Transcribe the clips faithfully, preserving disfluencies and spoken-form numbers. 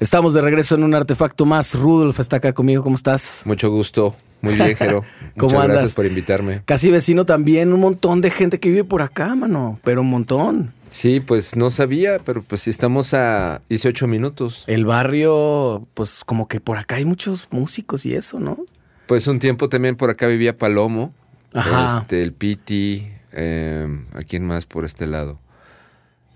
Estamos de regreso en un artefacto más. Rudolf está acá conmigo. ¿Cómo estás? Mucho gusto. Muy bien, Jero. ¿Cómo Muchas andas? Gracias por invitarme. Casi vecino también. Un montón de gente que vive por acá, mano. Pero un montón. Sí, pues no sabía, pero pues estamos a dieciocho minutos. El barrio, pues como que por acá hay muchos músicos y eso, ¿no? Pues un tiempo también por acá vivía Palomo. Ajá. Este, el Piti. Eh, ¿A quién más por este lado?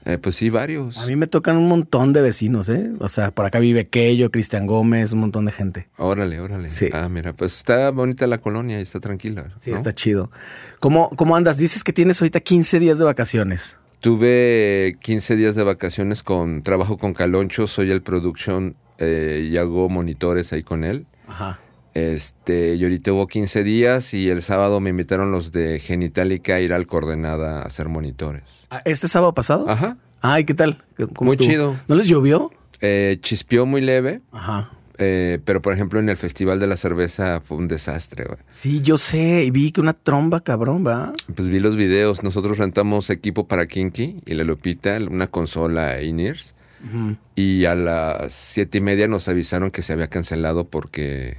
Eh, pues sí, varios. A mí me tocan un montón de vecinos, ¿eh? O sea, por acá vive Quello, Cristian Gómez, un montón de gente. Órale, órale. Sí. Ah, mira, pues está bonita la colonia y está tranquila, ¿no? Sí, está chido. ¿Cómo, cómo andas? Dices que tienes ahorita quince días de vacaciones. Tuve quince días de vacaciones con trabajo con Caloncho, soy el production eh, y hago monitores ahí con él. Ajá. Este, y ahorita hubo quince días y el sábado me invitaron los de Genitallica a ir al Coordenada a hacer monitores. ¿Este sábado pasado? Ajá. Ay, ¿qué tal? ¿Cómo muy estuvo? Chido. ¿No les llovió? Eh, chispeó muy leve. Ajá. Eh, pero, por ejemplo, en el Festival de la Cerveza fue un desastre, güey. Sí, yo sé. Y vi que una tromba, cabrón, ¿verdad? Pues vi los videos. Nosotros rentamos equipo para Kinky y la Lupita, una consola In-Ears. Uh-huh. Y a las siete y media nos avisaron que se había cancelado porque...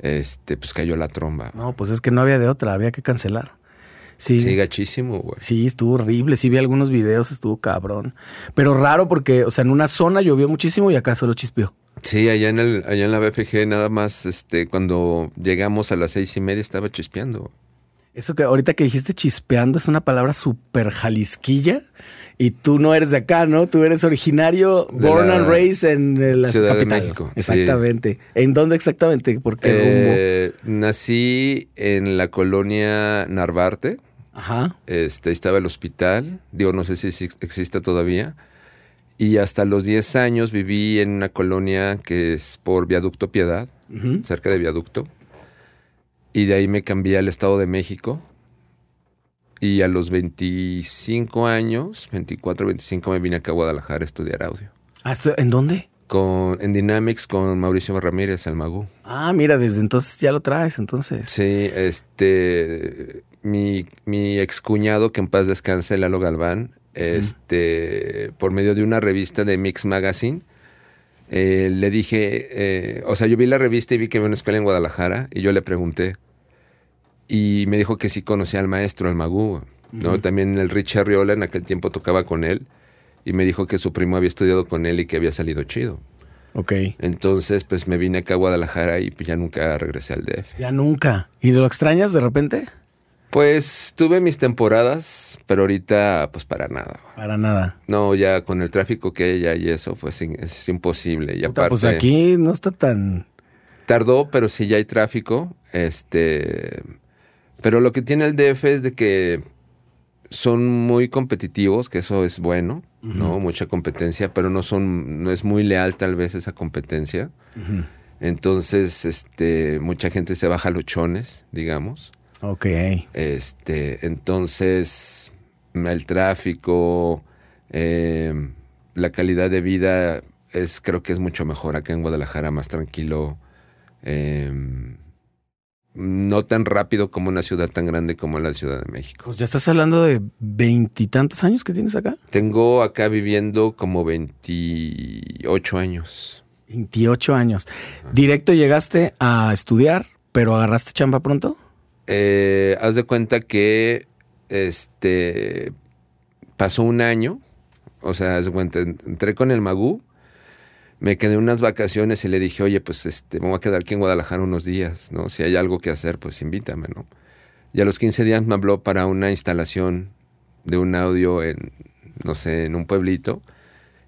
Este, pues cayó la tromba. No, pues es que no había de otra, había que cancelar. Sí, sí, gachísimo, güey. Sí, estuvo horrible, sí vi algunos videos, estuvo cabrón. Pero raro porque, o sea, en una zona llovió muchísimo y acá solo chispeó. Sí, allá en el, allá en la B F G nada más, este, cuando llegamos a las seis y media estaba chispeando. Eso que ahorita que dijiste chispeando es una palabra súper jalisquilla. Y tú no eres de acá, ¿no? Tú eres originario, de born and raised en la Ciudad capital. De México. Exactamente. Sí. ¿En dónde exactamente? ¿Por qué eh, rumbo? Nací en la colonia Narvarte. Ajá. Este, estaba el hospital. Digo, no sé si existe todavía. Y hasta los diez años viví en una colonia que es por Viaducto Piedad, uh-huh, cerca de Viaducto. Y de ahí me cambié al Estado de México. Y a los veinticinco años, veinticuatro, veinticinco, me vine acá a Guadalajara a estudiar audio. Ah, ¿en dónde? Con, en Dynamics con Mauricio Ramírez, el Magú. Ah, mira, desde entonces ya lo traes, entonces. Sí, este, mi, mi excuñado, que en paz descanse, Lalo Galván, este, uh-huh, por medio de una revista de Mix Magazine, eh, le dije, eh, o sea, yo vi la revista y vi que había una escuela en Guadalajara, y yo le pregunté, y me dijo que sí conocía al maestro, al Magú, ¿no? Uh-huh. También el Richard Riola en aquel tiempo tocaba con él. Y me dijo que su primo había estudiado con él y que había salido chido. Ok. Entonces, pues me vine acá a Guadalajara y ya nunca regresé al D F. Ya nunca. ¿Y lo extrañas de repente? Pues tuve mis temporadas, pero ahorita pues para nada. Para nada. No, ya con el tráfico que hay ya y eso, pues es imposible. Y aparte, pues aquí no está tan... Tardó, pero sí ya hay tráfico. Este... Pero lo que tiene el D F es de que son muy competitivos, que eso es bueno, uh-huh, ¿no? Mucha competencia, pero no son, no es muy leal tal vez esa competencia. Uh-huh. Entonces, este, mucha gente se baja luchones, digamos. Ok. Este, entonces, el tráfico, eh, la calidad de vida es, creo que es mucho mejor acá en Guadalajara, más tranquilo. Eh, No tan rápido como una ciudad tan grande como la Ciudad de México. Pues ya estás hablando de veintitantos años que tienes acá. Tengo acá viviendo como veintiocho años. veintiocho años. Ajá. Directo llegaste a estudiar, pero agarraste chamba pronto. Eh, haz de cuenta que este pasó un año. O sea, haz de cuenta, entré con el Magú. Me quedé unas vacaciones y le dije, oye, pues este, me voy a quedar aquí en Guadalajara unos días, ¿no? Si hay algo que hacer, pues invítame, ¿no? Y a los quince días me habló para una instalación de un audio en, no sé, en un pueblito.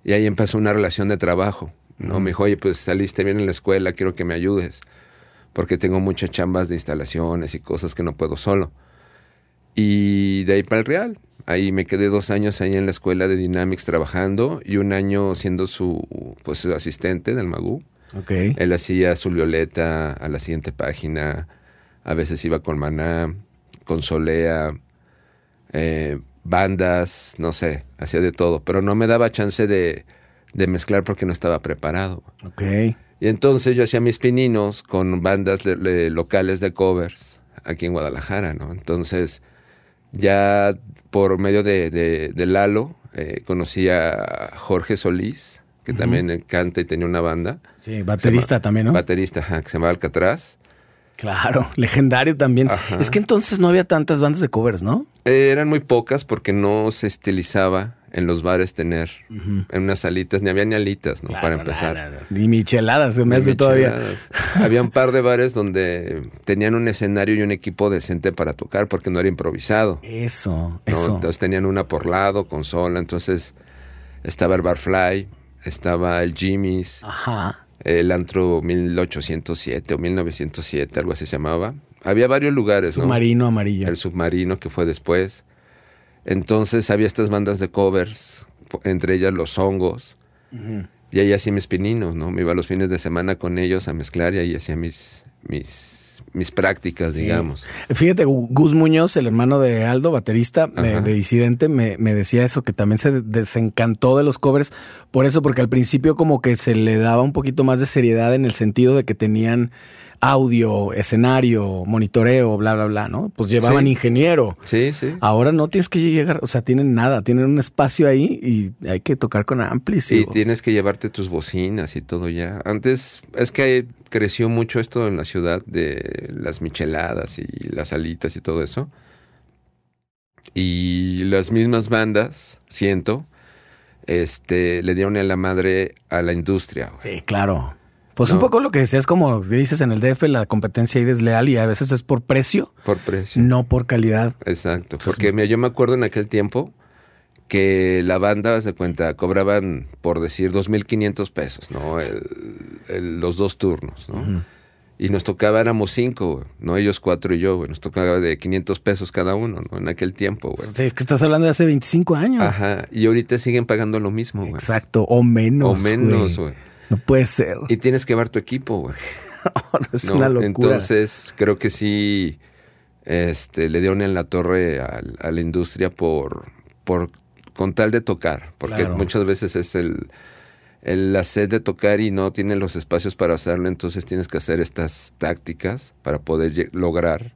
Y ahí empezó una relación de trabajo, ¿no? Uh-huh. Me dijo, oye, pues saliste bien en la escuela, quiero que me ayudes. Porque tengo muchas chambas de instalaciones y cosas que no puedo solo. Y de ahí para el real. Ahí me quedé dos años ahí en la escuela de Dynamics trabajando y un año siendo su, pues, su asistente del Magú. Okay. Él hacía Azul Violeta, A la Siguiente Página, a veces iba con Maná, con Solea, eh, bandas, no sé, hacía de todo. Pero no me daba chance de, de mezclar porque no estaba preparado. Okay. Y entonces yo hacía mis pininos con bandas le, le, locales de covers aquí en Guadalajara, ¿no? Entonces... Ya por medio de, de, de Lalo, eh, conocí a Jorge Solís, que uh-huh. también canta y tenía una banda. Sí, baterista llama, también, ¿no? Baterista, ajá, que se llamaba Alcatraz. Claro, legendario también. Ajá. Es que entonces no había tantas bandas de covers, ¿no? Eh, eran muy pocas porque no se estilizaba en los bares tener uh-huh. en unas salitas, ni había ni alitas, ¿no? Claro, para empezar. Claro, claro. Ni micheladas, se me ni hace micheladas. Todavía. Había un par de bares donde tenían un escenario y un equipo decente para tocar porque no era improvisado. Eso, eso. ¿No? Entonces tenían una por lado, consola, entonces estaba el Barfly, estaba el Jimmy's, ajá. el antro mil ochocientos siete o mil novecientos siete, algo así se llamaba. Había varios lugares, Submarino, ¿no? Amarillo. El Submarino, que fue después. Entonces había estas bandas de covers, entre ellas Los Hongos, uh-huh. y ahí hacía mis pininos, ¿no? Me iba los fines de semana con ellos a mezclar y ahí hacía mis, mis, mis prácticas, sí. digamos. Fíjate, Gus Muñoz, el hermano de Aldo, baterista de, de Disidente, me, me decía eso, que también se desencantó de los covers por eso, porque al principio como que se le daba un poquito más de seriedad en el sentido de que tenían audio, escenario, monitoreo, bla, bla, bla, ¿no? Pues llevaban sí. ingeniero. Sí, sí. Ahora no tienes que llegar, o sea, tienen nada, tienen un espacio ahí y hay que tocar con amplis. Y tienes que llevarte tus bocinas y todo ya. Antes, es que creció mucho esto en la ciudad de las micheladas y las alitas y todo eso. Y las mismas bandas, siento, este, le dieron a la madre a la industria. Güey. Sí, claro. Pues no. Un poco lo que decías, como dices en el D F, la competencia ahí desleal y a veces es por precio. Por precio. No por calidad. Exacto. Entonces, porque mira, yo me acuerdo en aquel tiempo que la banda, se cuenta, cobraban, por decir, dos mil quinientos pesos, ¿no? El, el, los dos turnos, ¿no? Uh-huh. Y nos tocaba, éramos cinco, güey, no ellos cuatro y yo, güey. Nos tocaba de quinientos pesos cada uno, ¿no? En aquel tiempo, güey. Sí, es que estás hablando de hace veinticinco años. Ajá. Y ahorita siguen pagando lo mismo, güey. Exacto. O menos, O menos, güey. güey. No puede ser. Y tienes que llevar tu equipo, güey. No, no, es no, una locura. Entonces, creo que sí este, le dieron en la torre a, a la industria por, por con tal de tocar. Porque claro. muchas veces es el, el la sed de tocar y no tienen los espacios para hacerlo. Entonces, tienes que hacer estas tácticas para poder lleg- lograr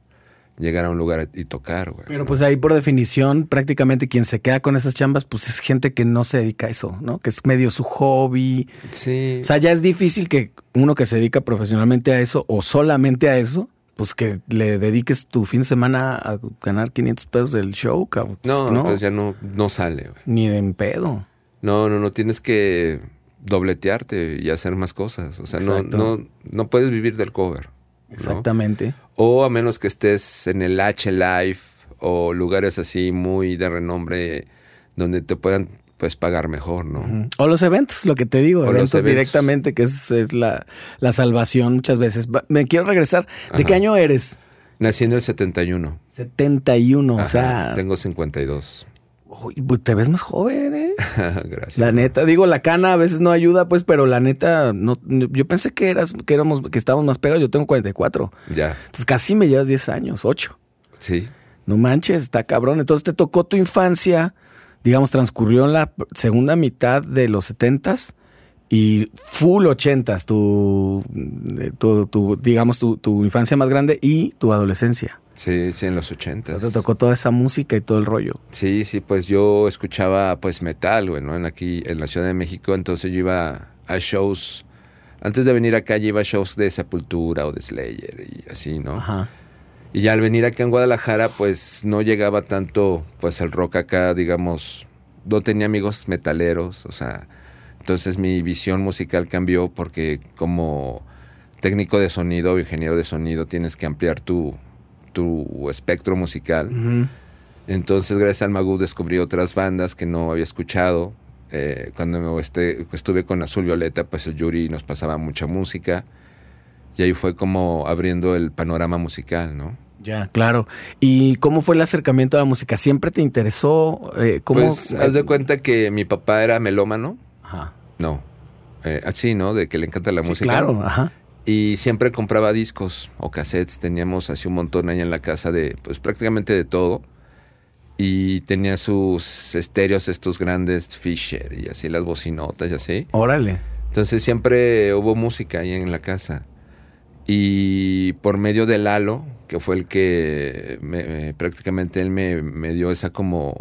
llegar a un lugar y tocar, güey. Pero ¿no? Pues ahí, por definición, prácticamente quien se queda con esas chambas, pues es gente que no se dedica a eso, ¿no? Que es medio su hobby. Sí. O sea, ya es difícil que uno que se dedica profesionalmente a eso o solamente a eso, pues que le dediques tu fin de semana a ganar quinientos pesos del show, cabrón. Pues no, no, pues ya no, no sale, güey. Ni de en pedo. No, no, no. Tienes que dobletearte y hacer más cosas. O sea, no, no, no puedes vivir del cover. Exactamente. ¿No? O a menos que estés en el H Live o lugares así muy de renombre donde te puedan pues pagar mejor, ¿no? Uh-huh. O los eventos, lo que te digo, eventos, eventos directamente, que es, es la, la salvación muchas veces. Me quiero regresar. ¿De Ajá. qué año eres? Nací en el setenta y uno. setenta y uno, Ajá, o sea... Tengo cincuenta y dos. Uy, te ves más joven, ¿eh? Gracias. La neta, digo, la cana a veces no ayuda, pues, pero la neta, no, yo pensé que eras, que éramos, que estábamos más pegados. Yo tengo cuarenta y cuatro. Ya. Entonces casi me llevas diez años, ocho. Sí. No manches, está cabrón. Entonces te tocó tu infancia, digamos, transcurrió en la segunda mitad de los setentas y full ochentas, tu, tu, tu digamos, tu, tu infancia más grande y tu adolescencia. Sí, sí, en los ochentas. O sea, te tocó toda esa música y todo el rollo. Sí, sí, pues yo escuchaba pues metal, güey, ¿no? En aquí, en la Ciudad de México, entonces yo iba a shows, antes de venir acá yo iba a shows de Sepultura o de Slayer y así, ¿no? Ajá. Y ya al venir acá en Guadalajara, pues no llegaba tanto, pues el rock acá, digamos, no tenía amigos metaleros, o sea, entonces mi visión musical cambió porque como técnico de sonido o ingeniero de sonido tienes que ampliar tu... tu espectro musical. Uh-huh. Entonces, gracias al Magú descubrí otras bandas que no había escuchado. Eh, cuando me este, estuve con Azul Violeta, pues el Yuri nos pasaba mucha música. Y ahí fue como abriendo el panorama musical, ¿no? Ya, claro. ¿Y cómo fue el acercamiento a la música? ¿Siempre te interesó? Eh, ¿cómo? Pues, haz de cuenta que mi papá era melómano. Ajá. No. Eh, así, ¿no? De que le encanta la sí, música. Claro, ajá. Y siempre compraba discos o cassettes. Teníamos así un montón ahí en la casa de, pues prácticamente de todo. Y tenía sus estéreos estos grandes Fisher y así las bocinotas y así. Órale. Entonces siempre hubo música ahí en la casa. Y por medio de Lalo, que fue el que me, prácticamente él me, me dio esa como,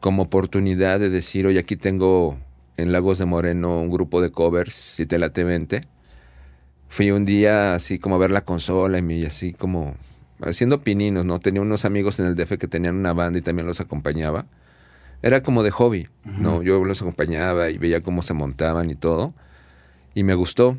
como oportunidad de decir, oye, aquí tengo... en Lagos de Moreno un grupo de covers, si te late vente. Fui un día así como a ver la consola y así como haciendo pininos, ¿no? Tenía unos amigos en el D F que tenían una banda y también los acompañaba. Era como de hobby, ¿no? Uh-huh. Yo los acompañaba y veía cómo se montaban y todo. Y me gustó.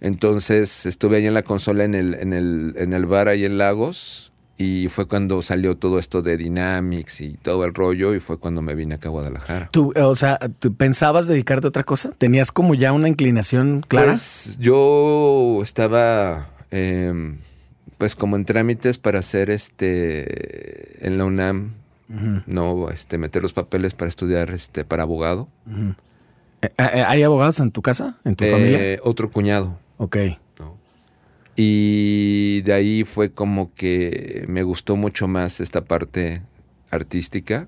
Entonces estuve ahí en la consola en el, en el, en el bar ahí en Lagos. Y fue cuando salió todo esto de Dynamics y todo el rollo, y fue cuando me vine acá a Guadalajara. ¿Tú, o sea, ¿tú pensabas dedicarte a otra cosa? ¿Tenías como ya una inclinación clara? Pues yo estaba, eh, pues como en trámites para hacer este, en la UNAM, uh-huh. no, este, meter los papeles para estudiar, este, para abogado. Uh-huh. ¿Hay abogados en tu casa, en tu eh, familia? Otro cuñado. Ok. Y de ahí fue como que me gustó mucho más esta parte artística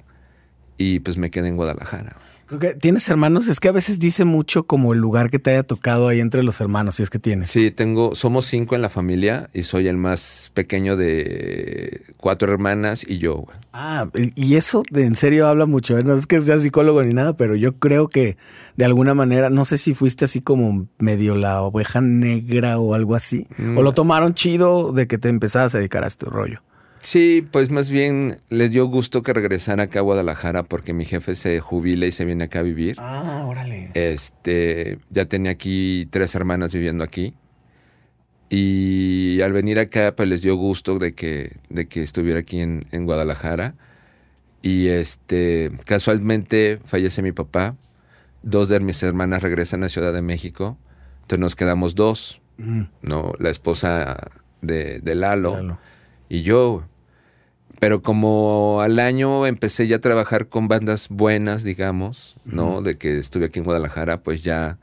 y pues me quedé en Guadalajara. Creo que tienes hermanos, es que a veces dice mucho como el lugar que te haya tocado ahí entre los hermanos, si es que tienes. Sí, tengo, somos cinco en la familia y soy el más pequeño de cuatro hermanas y yo. Güey. Ah, y eso de, en serio habla mucho, ¿eh? No es que sea psicólogo ni nada, pero yo creo que de alguna manera, no sé si fuiste así como medio la oveja negra o algo así, mm. o lo tomaron chido de que te empezabas a dedicar a este rollo. Sí, pues más bien les dio gusto que regresara acá a Guadalajara porque mi jefe se jubila y se viene acá a vivir. Ah, órale. Este, ya tenía aquí tres hermanas viviendo aquí y al venir acá pues les dio gusto de que, de que estuviera aquí en, en Guadalajara y este, casualmente fallece mi papá, dos de mis hermanas regresan a Ciudad de México, entonces nos quedamos dos, mm. no, la esposa de, de Lalo. Lalo. Y yo, pero como al año empecé ya a trabajar con bandas buenas, digamos, ¿no? Uh-huh. De que estuve aquí en Guadalajara, pues ya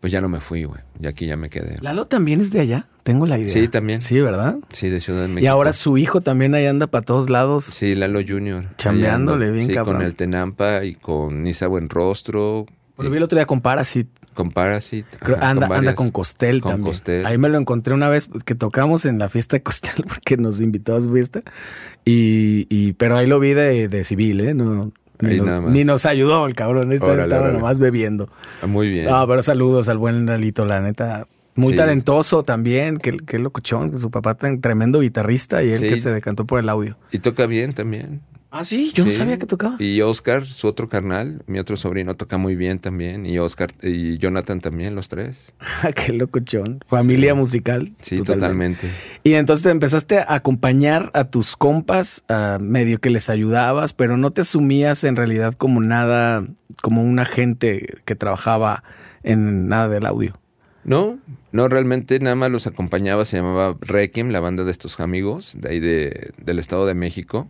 pues ya no me fui, güey. Y aquí ya me quedé. ¿Lalo también es de allá? Tengo la idea. Sí, también. Sí, ¿verdad? Sí, de Ciudad de México. Y ahora su hijo también ahí anda para todos lados. Sí, Lalo junior Chambeándole bien, sí, cabrón. Sí, con el Tenampa y con Nisa Buenrostro. Lo vi el otro día con Parasit. Con Parasit. Ajá, anda, con varias, anda con Costel con también. Costel. Ahí me lo encontré una vez que tocamos en la fiesta de Costel porque nos invitó a su fiesta. Y, y, pero ahí lo vi de, de civil, ¿eh? No, ni, nos, ni nos ayudó el cabrón. Esta órale, estaba órale. Nomás bebiendo. Muy bien. No, pero saludos al buen Lalito, la neta. Muy sí. Talentoso también, que, que locochón. Su papá tan tremendo guitarrista y él sí. Que se decantó por el audio. Y toca bien también. Ah, sí, yo sí. No sabía que tocaba. Y Oscar, su otro carnal, mi otro sobrino, toca muy bien también. Y Oscar y Jonathan también, los tres. Qué locochón. Familia sí. Musical. Sí, totalmente. totalmente. Y entonces te empezaste a acompañar a tus compas, a medio que les ayudabas, pero no te asumías en realidad como nada, como una gente que trabajaba en nada del audio. No, no, realmente nada más los acompañaba. Se llamaba Requiem, la banda de estos amigos de ahí de, del Estado de México.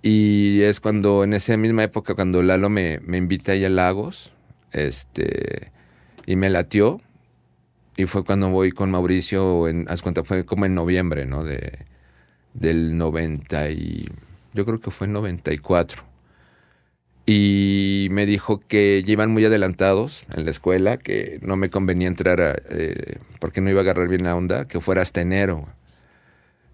Y es cuando, en esa misma época, cuando Lalo me, me invita ahí a Lagos, este, y me latió, y fue cuando voy con Mauricio, en, haz cuenta, fue como en noviembre, ¿no? De, del noventa y, yo creo que fue en noventa y cuatro. Y me dijo que ya iban muy adelantados en la escuela, que no me convenía entrar, a, eh, porque no iba a agarrar bien la onda, que fuera hasta enero.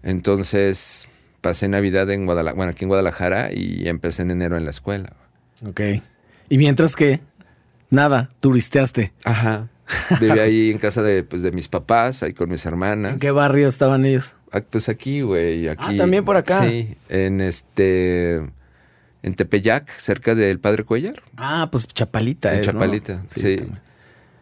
Entonces... Pasé Navidad en Guadalajara, bueno, aquí en Guadalajara y empecé en enero en la escuela. Ok. Y mientras que, nada, turisteaste. Ajá. Viví ahí en casa de, pues, de mis papás, ahí con mis hermanas. ¿En qué barrio estaban ellos? Ah, pues aquí, güey. Ah, también por acá. Sí, en este, en Tepeyac, cerca del Padre Cuellar. Ah, pues Chapalita en es, Chapalita, ¿no? Sí. sí.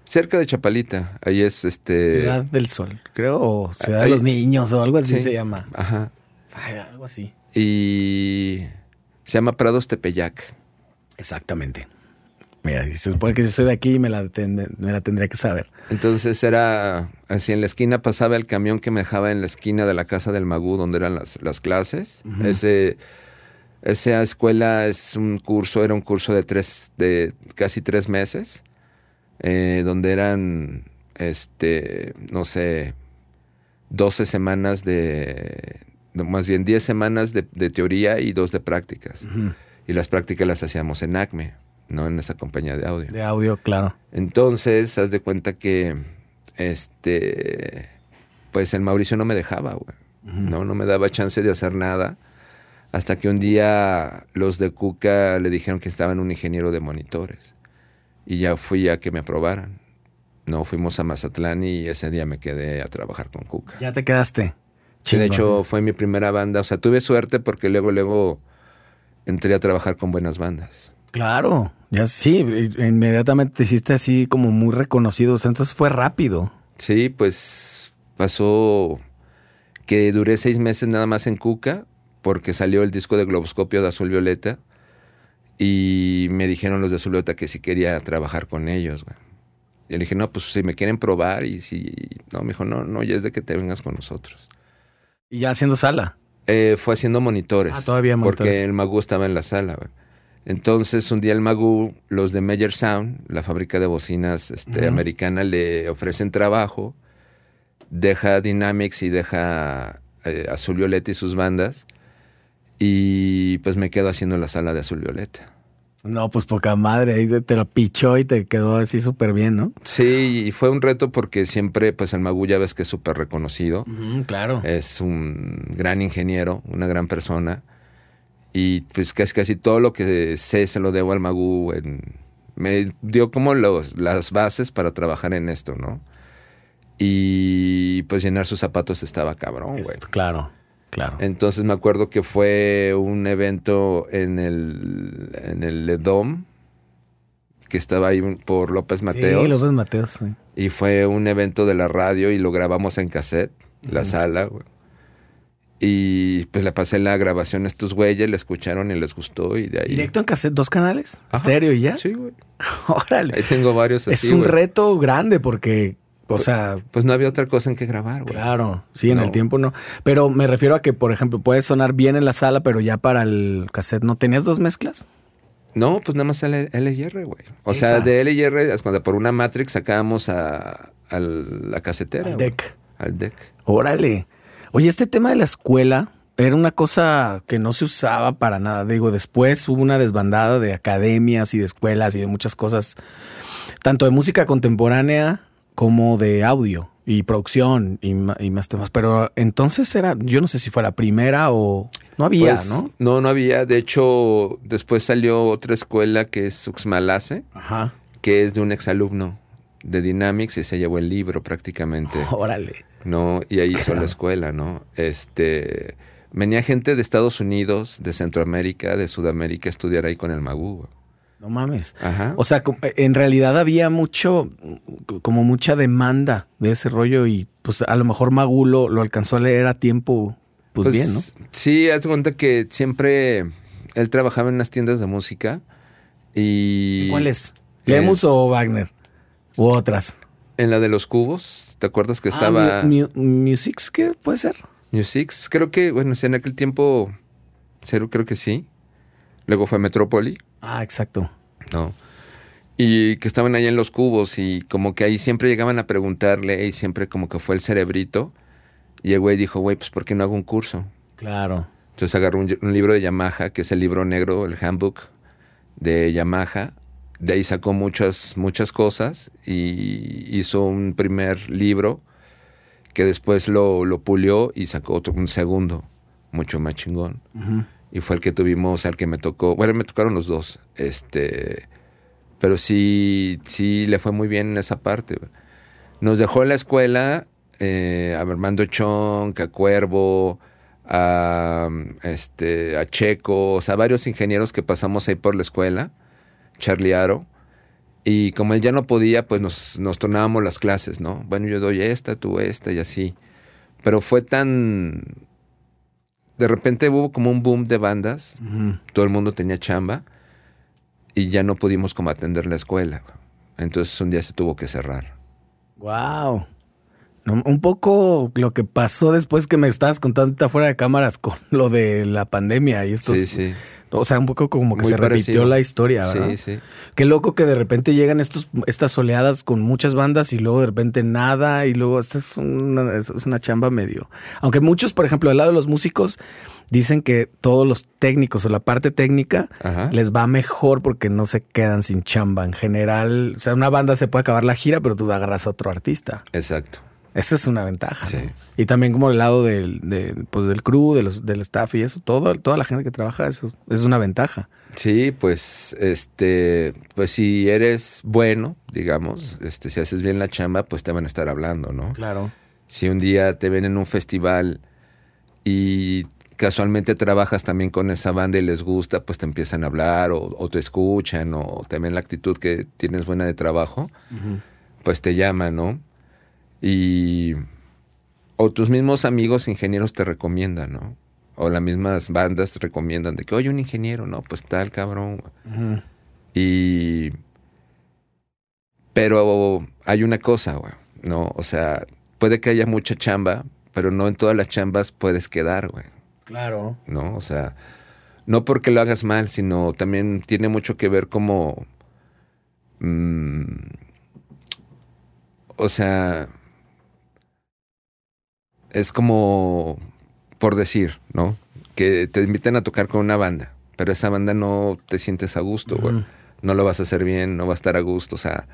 Cerca de Chapalita, ahí es este... Ciudad del Sol, creo, o Ciudad ahí... de los Niños o algo así sí. Se llama. Ajá. Ay, algo así. Y se llama Prados Tepeyac. Exactamente. Mira, se supone que yo soy de aquí y me la, ten, me la tendría que saber. Entonces era así, en la esquina pasaba el camión que me dejaba en la esquina de la casa del Magú, donde eran las, las clases. Uh-huh. Ese, esa escuela es un curso, era un curso de tres, de casi tres meses, eh, donde eran, este, no sé, doce semanas de... Más bien diez semanas de, de teoría y dos de prácticas. Uh-huh. Y las prácticas las hacíamos en ACME, no en esa compañía de audio. De audio, claro. Entonces, haz de cuenta que este pues el Mauricio no me dejaba, güey. Uh-huh. No, no me daba chance de hacer nada. Hasta que un día los de Cuca le dijeron que estaban un ingeniero de monitores. y ya fui a que me aprobaran. No, fuimos a Mazatlán y ese día me quedé a trabajar con Cuca. ¿Ya te quedaste? Sí, de hecho fue mi primera banda. O sea, tuve suerte porque luego, luego entré a trabajar con buenas bandas. Claro, ya sí, inmediatamente te hiciste así como muy reconocido. O sea, entonces fue rápido. Sí, pues pasó que duré seis meses nada más en Cuca porque salió el disco de Globoscopio de Azul Violeta y me dijeron los de Azul Violeta que sí quería trabajar con ellos, güey. Y le dije, no, pues si me quieren probar y si... No, me dijo, no, no, ya es de que te vengas con nosotros. ¿Y ya haciendo sala? Eh, fue haciendo monitores. Ah, todavía monitores. Porque el Magú estaba en la sala, güey. Entonces, un día el Magú, los de Major Sound, la fábrica de bocinas este, uh-huh. americana, le ofrecen trabajo, deja Dynamics y deja eh, Azul Violeta y sus bandas, y pues me quedo haciendo la sala de Azul Violeta. No, pues poca madre, ahí te lo pichó y te quedó así súper bien, ¿no? Sí, y fue un reto porque siempre, pues el Magú ya ves que es súper reconocido. Uh-huh, claro. Es un gran ingeniero, una gran persona. Y pues casi casi todo lo que sé se lo debo al Magú. En, me dio como los, las bases para trabajar en esto, ¿no? Y pues llenar sus zapatos estaba cabrón, güey. Claro, claro. Entonces me acuerdo que fue un evento en el, en el Edom, que estaba ahí por López Mateos. Sí, López Mateos, sí. Y fue un evento de la radio y lo grabamos en cassette, uh-huh. la sala, güey. Y pues le pasé la grabación a estos güeyes, la escucharon y les gustó y de ahí... ¿Directo en cassette? ¿Dos canales? ¿Estéreo y ya? Sí, güey. Órale. Ahí tengo varios así, Es un güey. reto grande porque, o pues, sea... Pues no había otra cosa en que grabar, güey. Claro. Sí, no. En el tiempo no. Pero me refiero a que, por ejemplo, puedes sonar bien en la sala, pero ya para el cassette no. ¿Tenías dos mezclas? No, pues nada más L, L y R, güey. O Esa. sea, de L y R, cuando por una Matrix sacábamos a, a la casetera. Al deck. Al deck. Órale. Oye, este tema de la escuela era una cosa que no se usaba para nada. Digo, después hubo una desbandada de academias y de escuelas y de muchas cosas, tanto de música contemporánea como de audio y producción y, y más temas. Pero entonces era, yo no sé si fue la primera o... No había, pues, ¿no? No, no había. De hecho, después salió otra escuela que es Uxmalase, Ajá. que es de un exalumno de Dynamics y se llevó el libro prácticamente. Órale. No, y ahí hizo la escuela, ¿no? Este, venía gente de Estados Unidos, de Centroamérica, de Sudamérica a estudiar ahí con el Magú. No mames. Ajá. O sea, en realidad había mucho, como mucha demanda de ese rollo y pues a lo mejor Magú lo, lo alcanzó a leer a tiempo, pues, pues bien, ¿no? Sí, haz cuenta que siempre él trabajaba en unas tiendas de música y... ¿Cuál es? ¿Lemus eh, o Wagner? ¿U otras? En la de Los Cubos, ¿te acuerdas que estaba...? Ah, mu- mu- ¿Musics qué puede ser? Musics, creo que, bueno, en aquel tiempo, cero creo que sí. Luego fue Metrópoli. Ah, exacto. No. Y que estaban ahí en Los Cubos y como que ahí siempre llegaban a preguntarle y siempre como que fue el cerebrito. Y el güey dijo, güey, pues ¿por qué no hago un curso? Claro. Entonces agarró un, un libro de Yamaha, que es el libro negro, el handbook de Yamaha. De ahí sacó muchas, muchas cosas y hizo un primer libro que después lo, lo pulió y sacó otro, un segundo, mucho más chingón. Uh-huh. Y fue el que tuvimos, al que me tocó. Bueno, me tocaron los dos. este Pero sí, sí le fue muy bien en esa parte. Nos dejó en la escuela eh, a Armando Chong, a Cuervo, a, este, a Checo, o sea, varios ingenieros que pasamos ahí por la escuela. Charlie Aro, y como él ya no podía, pues nos, nos tornábamos las clases, ¿no? Bueno, yo doy esta, tú esta y así. Pero fue tan... De repente hubo como un boom de bandas, uh-huh. todo el mundo tenía chamba, y ya no pudimos como atender la escuela. Entonces un día se tuvo que cerrar. ¡Wow! Un poco lo que pasó después que me estabas contando fuera de cámaras con lo de la pandemia y estos... Sí, sí. O sea, un poco como que Muy se parecido. repitió la historia, ¿verdad? Sí, sí. Qué loco que de repente llegan estos, estas oleadas con muchas bandas y luego de repente nada y luego esta es una, es una chamba medio. Aunque muchos, por ejemplo, del lado de los músicos dicen que todos los técnicos o la parte técnica Ajá. les va mejor porque no se quedan sin chamba en general. O sea, una banda se puede acabar la gira, pero tú agarras a otro artista. Exacto. Esa es una ventaja, sí, ¿no? Y también como el lado del, de, pues del crew, de los, del staff y eso, todo, toda la gente que trabaja, eso es una ventaja. Sí, pues, este, pues si eres bueno, digamos, este, si haces bien la chamba, pues te van a estar hablando, ¿no? Claro. Si un día te ven en un festival y casualmente trabajas también con esa banda y les gusta, pues te empiezan a hablar o, o te escuchan, o también la actitud que tienes buena de trabajo, uh-huh, pues te llaman, ¿no? Y o tus mismos amigos ingenieros te recomiendan, ¿no? O las mismas bandas te recomiendan de que, oye, un ingeniero, no, pues tal, cabrón. Uh-huh. Y pero hay una cosa, güey, ¿no? O sea, puede que haya mucha chamba, pero no en todas las chambas puedes quedar, güey. Claro. ¿No? O sea, no porque lo hagas mal, sino también tiene mucho que ver como... Mmm, o sea... Es como, por decir, ¿no? Que te invitan a tocar con una banda, pero esa banda no te sientes a gusto, güey. Uh-huh. No lo vas a hacer bien, no va a estar a gusto, o sea...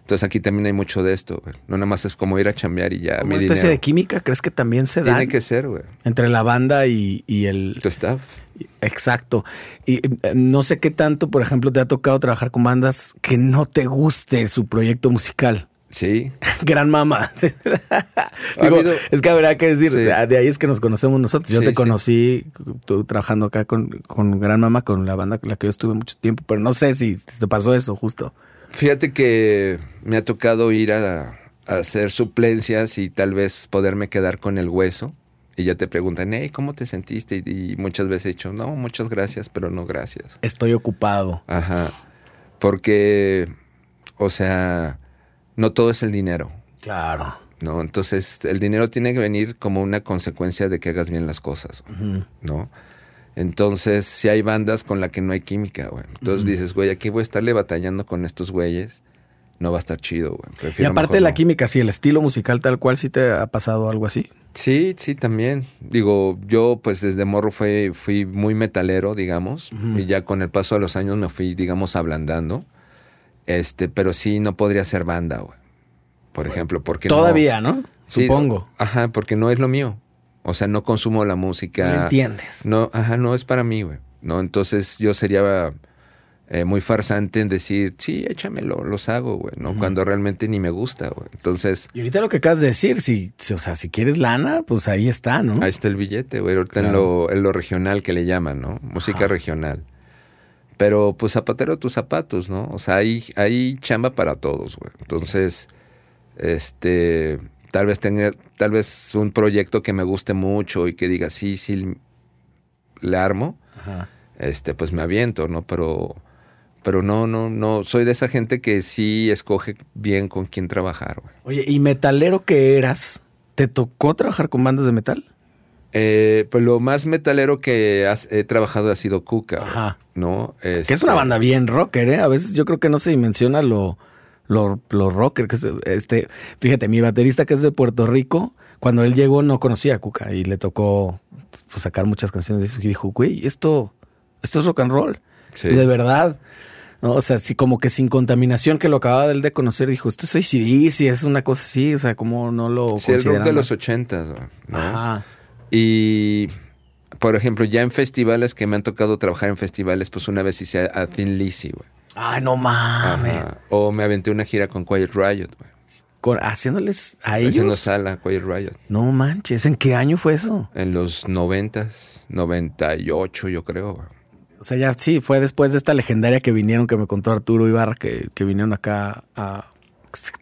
Entonces aquí también hay mucho de esto, güey. No nada más es como ir a chambear y ya. Una especie dinero. De química, ¿crees que también se da? Tiene que ser, güey. Entre la banda y, y el... Tu staff. Exacto. Y no sé qué tanto, por ejemplo, te ha tocado trabajar con bandas que no te guste su proyecto musical. Sí. Gran mamá. Digo, habido... Es que habrá que decir, sí, de ahí es que nos conocemos nosotros. Yo sí, te conocí, sí, tú trabajando acá con, con Gran Mamá, con la banda con la que yo estuve mucho tiempo, pero no sé si te pasó eso justo. Fíjate que me ha tocado ir a, a hacer suplencias y tal vez poderme quedar con el hueso. Y ya te preguntan, hey, ¿cómo te sentiste? Y, y muchas veces he dicho, no, muchas gracias, pero no gracias. Estoy ocupado. Ajá. Porque, o sea... No todo es el dinero. Claro. No, entonces el dinero tiene que venir como una consecuencia de que hagas bien las cosas, uh-huh, ¿no? Entonces, si hay bandas con las que no hay química, güey. Entonces uh-huh, dices, güey, aquí voy a estarle batallando con estos güeyes. No va a estar chido, güey. Prefiero y aparte de la no. química, sí, el estilo musical tal cual, ¿sí te ha pasado algo así? Sí, sí, también. Digo, yo pues desde morro fui, fui muy metalero, digamos. Uh-huh. Y ya con el paso de los años me fui, digamos, ablandando. Este, pero sí no podría ser banda, güey. Por bueno, ejemplo, porque todavía, ¿no? ¿no? Sí, supongo. No, ajá, porque no es lo mío. O sea, no consumo la música. No entiendes. No, ajá, no es para mí, güey. No, entonces yo sería eh, muy farsante en decir, sí, échamelo, los hago, güey, ¿no? Uh-huh. Cuando realmente ni me gusta, güey. Entonces. Y ahorita lo que acabas de decir, si, si, o sea, si quieres lana, pues ahí está, ¿no? Ahí está el billete, güey. Ahorita claro, en lo, en lo regional que le llaman, ¿no? Música ajá, regional. Pero, pues, zapatero tus zapatos, ¿no? O sea, hay, hay chamba para todos, güey. Entonces, este, tal vez tenga, tal vez un proyecto que me guste mucho y que diga, sí, sí, le armo, ajá, este, pues me aviento, ¿no? Pero, pero no, no, no. Soy de esa gente que sí escoge bien con quién trabajar, güey. Oye, ¿y metalero que eras? ¿Te tocó trabajar con bandas de metal? Eh, pues lo más metalero que has, he trabajado ha sido Cuca. Ajá. ¿No? Este... Que es una banda bien rocker, ¿eh? A veces yo creo que no se dimensiona lo, lo, lo rocker. Que es, este, fíjate, mi baterista que es de Puerto Rico, cuando él llegó no conocía a Cuca y le tocó pues, sacar muchas canciones de eso. Y dijo, güey, esto, esto es rock and roll. Sí. De verdad. ¿No? O sea, sí, como que sin contaminación, que lo acababa él de conocer, dijo, esto es A C D C, es una cosa así. O sea, como no lo sí, consideran. Sí, el rock de los ochentas, ¿no? Ajá. Y, por ejemplo, ya en festivales que me han tocado trabajar en festivales, pues una vez hice a Thin Lizzy, güey. ¡Ay, no mames! Ajá. O me aventé una gira con Quiet Riot, güey. ¿Haciéndoles a Haciendo ellos? Haciendo sala, Quiet Riot. No manches, ¿en qué año fue eso? En los noventas, noventa y ocho, yo creo, güey. O sea, ya sí, fue después de esta legendaria que vinieron, que me contó Arturo Ibarra, que, que vinieron acá a...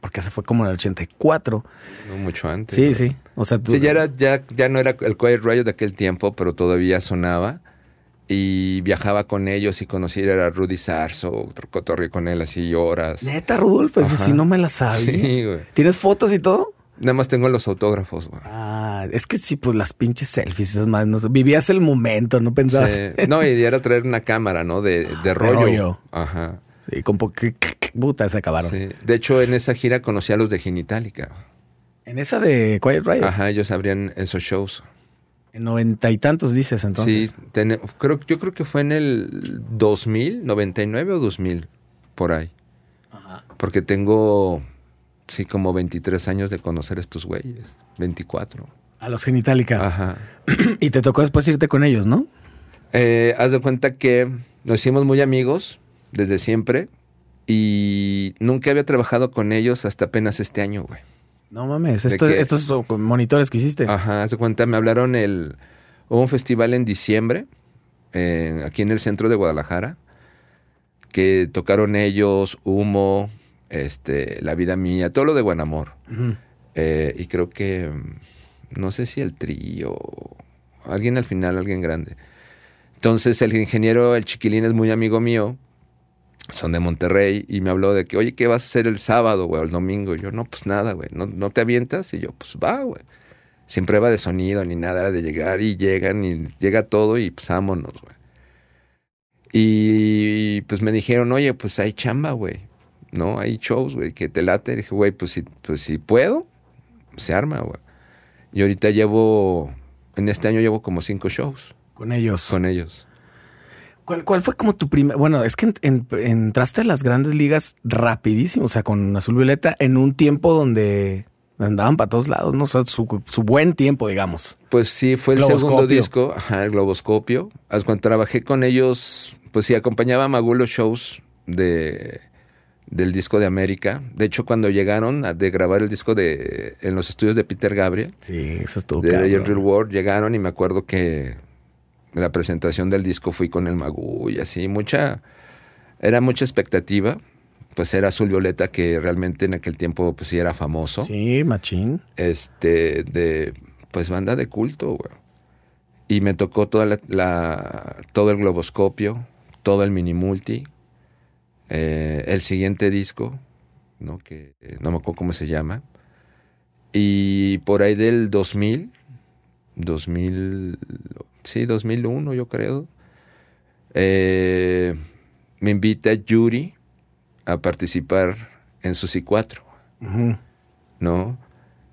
Porque se fue como en el ochenta y cuatro. No mucho antes. Sí, pero... sí. O sea, tú... sí, ya, era, ya, ya no era el Quiet Riot de aquel tiempo, pero todavía sonaba. Y viajaba con ellos y conocí a Rudy Sarzo, cotorreé con él así horas. Neta, Rudolf, eso ajá, sí no me la sabía. Sí, güey. ¿Tienes fotos y todo? Nada más tengo los autógrafos, güey. Ah, es que sí, pues las pinches selfies, esas más, no sé. Vivías el momento, no pensabas. Sí. No, y era traer una cámara, ¿no? De, de rollo. De rollo. Ajá. Y con poquito. Puta, se acabaron. Sí. De hecho, en esa gira conocí a los de Genitallica. ¿En esa de Quiet Riot? Ajá, ellos abrían esos shows. En noventa y tantos dices, entonces. Sí, ten, creo, yo creo que fue en el dos mil, noventa y nueve o dos mil, por ahí. Ajá. Porque tengo Sí, como veintitrés años de conocer estos güeyes. veinticuatro. A los Genitallica. Ajá. Y te tocó después irte con ellos, ¿no? Eh, haz de cuenta que nos hicimos muy amigos desde siempre. Y nunca había trabajado con ellos hasta apenas este año, güey. No mames, esto, que, estos monitores que hiciste. Ajá, haz de cuenta, me hablaron el... Hubo un festival en diciembre, eh, aquí en el centro de Guadalajara, que tocaron ellos, Humo, este, La Vida Mía, todo lo de Buen Amor. Uh-huh. Eh, y creo que, no sé si el trío, alguien al final, alguien grande. Entonces el ingeniero, el Chiquilín, es muy amigo mío. Son de Monterrey y me habló de que, oye, ¿qué vas a hacer el sábado, güey, o el domingo? Y yo, no, pues nada, güey, ¿no, no te avientas? Y yo, pues va, güey. Sin prueba de sonido ni nada, era de llegar y llegan y llega todo y pues vámonos, güey. Y pues me dijeron, oye, pues hay chamba, güey, ¿no? Hay shows, güey, que te late. Y dije, güey, pues si, pues si puedo, se arma, güey. Y ahorita llevo, en este año llevo como cinco shows. Con ellos. Con ellos. ¿Cuál, ¿Cuál fue como tu primer...? Bueno, es que en, en, entraste a las grandes ligas rapidísimo, o sea, con Azul Violeta, en un tiempo donde andaban para todos lados, ¿no? O sea, su, su buen tiempo, digamos. Pues sí, fue el segundo disco, ajá, el Globoscopio. Cuando trabajé con ellos, pues sí, acompañaba a Magú los shows de, del disco de América. De hecho, cuando llegaron a de grabar el disco de en los estudios de Peter Gabriel... Sí, eso estuvo claro. De Real World, llegaron y me acuerdo que... La presentación del disco fui con el Magú y así, mucha, era mucha expectativa, pues era Azul Violeta, que realmente en aquel tiempo pues sí era famoso. Sí, machín. Este, de, pues banda de culto, güey. Y me tocó toda la, la, todo el Globoscopio, todo el Mini Multi, eh, el siguiente disco, ¿no? Que eh, no me acuerdo cómo se llama. Y por ahí del dos mil, dos mil... Sí, dos mil uno, yo creo. Eh, me invita Yuri a participar en Susy Cuatro, uh-huh. ¿no?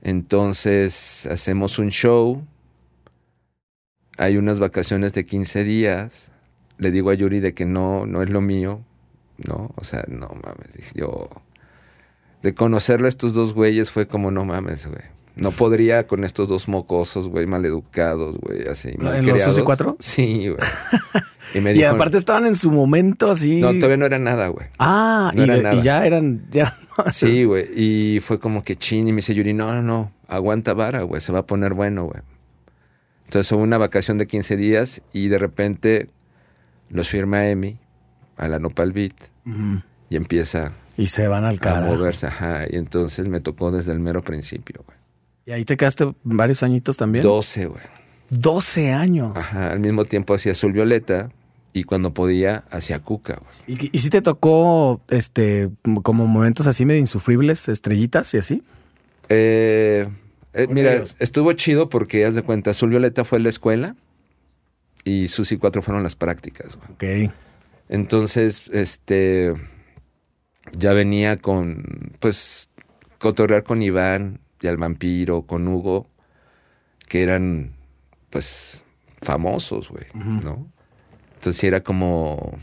Entonces hacemos un show. Hay unas vacaciones de quince días. Le digo a Yuri de que no, no es lo mío, ¿no? O sea, no mames. Dije yo, de conocerlo a estos dos güeyes fue como, no mames, güey. No podría con estos dos mocosos, güey, maleducados, güey, así, malcriados. ¿En los Susy Cuatro? Sí, güey. Y me dijo, y aparte estaban en su momento así... No, todavía no era nada, güey. Ah, no y, era nada. Y ya eran... Ya... Sí, güey, y fue como que chin, y me dice Yuri, no, no, no, aguanta vara, güey, se va a poner bueno, güey. Entonces hubo una vacación de quince días y de repente los firma Emi a la Nopal Beat mm. y empieza... Y se van al carajo. A moverse, ajá, y entonces me tocó desde el mero principio, güey. ¿Y ahí te quedaste varios añitos también? doce, güey. doce años. Ajá, al mismo tiempo hacía Azul Violeta y cuando podía hacía Cuca, güey. ¿Y, ¿Y si te tocó este como momentos así medio insufribles, estrellitas y así? Eh, eh, mira, ellos? Estuvo chido porque, haz de cuenta, Azul Violeta fue la escuela y Susy Cuatro fueron las prácticas, güey. Ok. Entonces, este, ya venía con, pues, cotorrear con Iván... Y al Vampiro, con Hugo, que eran, pues, famosos, güey, uh-huh. ¿no? Entonces era como,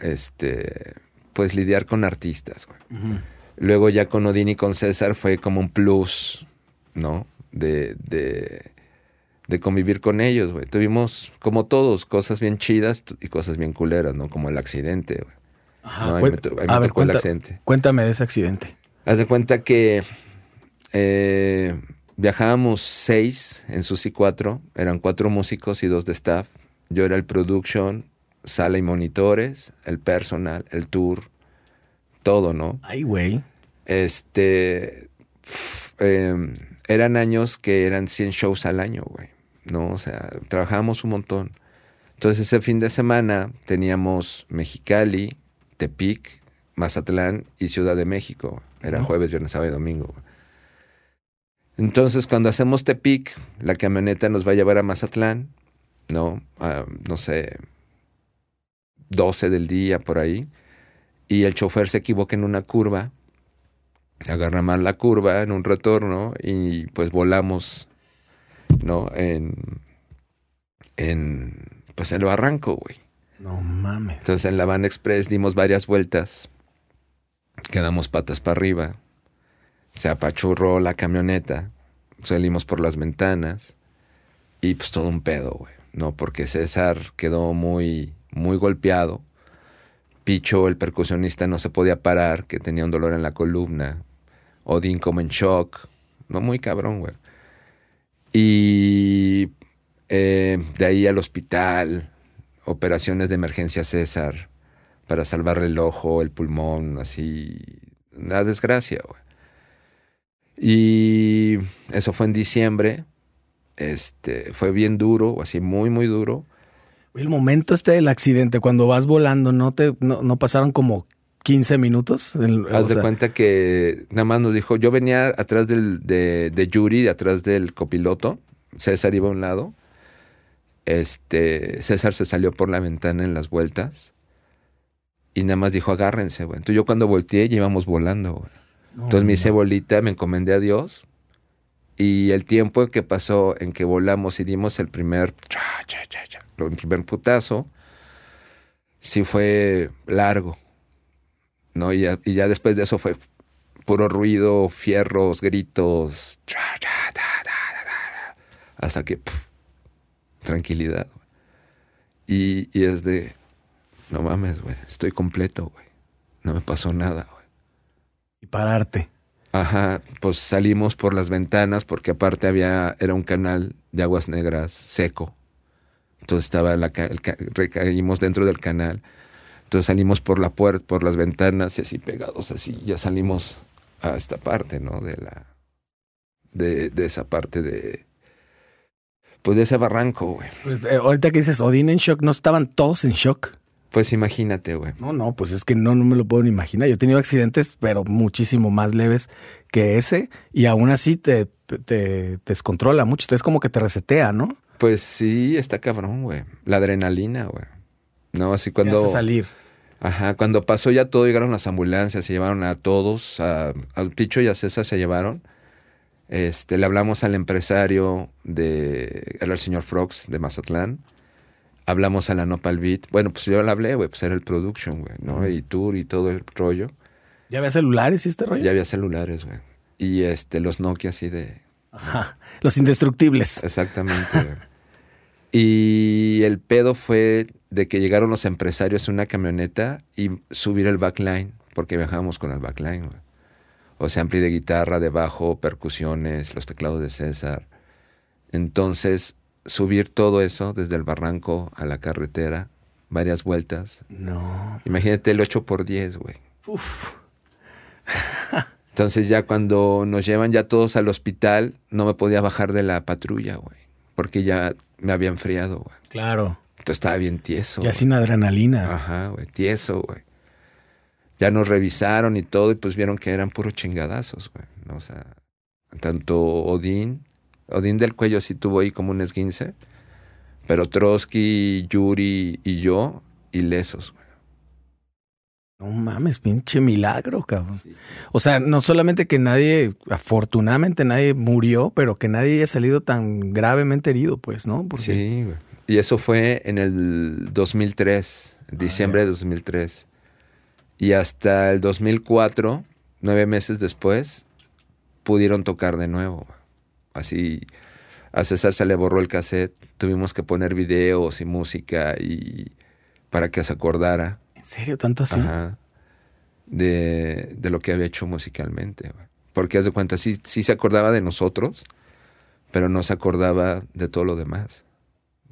este, pues, lidiar con artistas, güey. Uh-huh. Luego ya con Odín y con César fue como un plus, ¿no? De, de, de convivir con ellos, güey. Tuvimos, como todos, cosas bien chidas y cosas bien culeras, ¿no? Como el accidente, güey. Ajá, ¿no? Ahí me, to- ahí me ver, tocó cuenta, el accidente. Cuéntame de ese accidente. Haz de cuenta que... Eh, viajábamos seis en Susy Cuatro, eran cuatro músicos y dos de staff. Yo era el production, sala y monitores, el personal, el tour, todo, ¿no? Ay, güey. Este, eh, eran años que eran cien shows al año, güey, ¿no? O sea, trabajábamos un montón. Entonces, ese fin de semana teníamos Mexicali, Tepic, Mazatlán y Ciudad de México. Era no. jueves, viernes, sábado y domingo, güey. Entonces, cuando hacemos Tepic, la camioneta nos va a llevar a Mazatlán, ¿no? A, no sé, doce del día, por ahí. Y el chofer se equivoca en una curva, agarra mal la curva en un retorno y pues volamos, ¿no? En, en pues en el barranco, güey. No mames. Entonces, en la Van Express dimos varias vueltas, quedamos patas para arriba. se apachurró la camioneta, salimos por las ventanas y pues todo un pedo, güey, ¿no? Porque César quedó muy, muy golpeado. Picho, el percusionista, no se podía parar, que tenía un dolor en la columna. Odín como en shock. No, muy cabrón, güey. Y eh, de ahí al hospital, operaciones de emergencia César para salvarle el ojo, el pulmón, así. Una desgracia, güey. Y eso fue en diciembre. Este, fue bien duro, así muy, muy duro. El momento este del accidente, cuando vas volando, ¿no te no, no pasaron como quince minutos? El, Haz o sea, de cuenta que nada más nos dijo, yo venía atrás del, de, de Yuri, de atrás del copiloto, César iba a un lado, este, César se salió por la ventana en las vueltas y nada más dijo, agárrense, güey. Entonces yo cuando volteé ya íbamos volando, güey. No, Entonces no. me hice bolita, me encomendé a Dios. Y el tiempo que pasó en que volamos y dimos el primer, cha, cha, cha, cha, el primer putazo, sí fue largo, ¿no? Y ya, y ya después de eso fue puro ruido, fierros, gritos, cha, cha, da, da, da, da, hasta que puf, tranquilidad. Y, y es de, no mames, güey, estoy completo, güey. No me pasó nada, güey. Y pararte. Ajá, pues salimos por las ventanas porque aparte había, era un canal de aguas negras seco. Entonces estaba la, el, recaímos dentro del canal. Entonces salimos por la puerta, por las ventanas y así pegados así. Ya salimos a esta parte, ¿no? De la, de, de esa parte de, pues de ese barranco, güey. Pues, eh, ahorita que dices Odín en shock, ¿no estaban todos en shock? Pues imagínate, güey. No, no, pues es que no, no me lo puedo ni imaginar. Yo he tenido accidentes, pero muchísimo más leves que ese. Y aún así te, te, te descontrola mucho. Es como que te resetea, ¿no? Pues sí, está cabrón, güey. La adrenalina, güey. No, así cuando... Te hace salir. Ajá, cuando pasó ya todo, llegaron las ambulancias, se llevaron a todos. A, a Picho y a César se llevaron. Este, le hablamos al empresario de... Era el señor Frogs de Mazatlán. Hablamos a la Nopal Beat. Bueno, pues yo la hablé, güey. Pues era el production, güey, ¿no? Uh-huh. Y tour y todo el rollo. ¿Ya había celulares y este rollo? Ya había celulares, güey. Y este, los Nokia así de... Ajá. Los indestructibles. Exactamente, güey. Y el pedo fue de que llegaron los empresarios en una camioneta y subir el backline, porque viajábamos con el backline, güey. O sea, ampli de guitarra, de bajo, percusiones, los teclados de César. Entonces... Subir todo eso desde el barranco a la carretera, varias vueltas. No. Imagínate el ocho por diez, güey. Uf. Entonces ya cuando nos llevan ya todos al hospital, no me podía bajar de la patrulla, güey. Porque ya me había enfriado, güey. Claro. Entonces estaba bien tieso. Ya sin adrenalina. Ajá, güey. Tieso, güey. Ya nos revisaron y todo y pues vieron que eran puros chingadazos, güey. ¿No? O sea, tanto Odín... Odín del Cuello sí tuvo ahí como un esguince, pero Trotsky, Yuri y yo, ilesos, güey. No mames, pinche milagro, cabrón. Sí. O sea, no solamente que nadie, afortunadamente nadie murió, pero que nadie haya salido tan gravemente herido, pues, ¿no? Porque... Sí, güey. Y eso fue en el dos mil tres, en diciembre ah, de dos mil tres. Y hasta el dos mil cuatro, nueve meses después, pudieron tocar de nuevo, güey. Así, a César se le borró el cassette. Tuvimos que poner videos y música y para que se acordara. ¿En serio? ¿Tanto así? Ajá. De, de lo que había hecho musicalmente. Güey. Porque, haz de cuenta, sí, sí se acordaba de nosotros, pero no se acordaba de todo lo demás.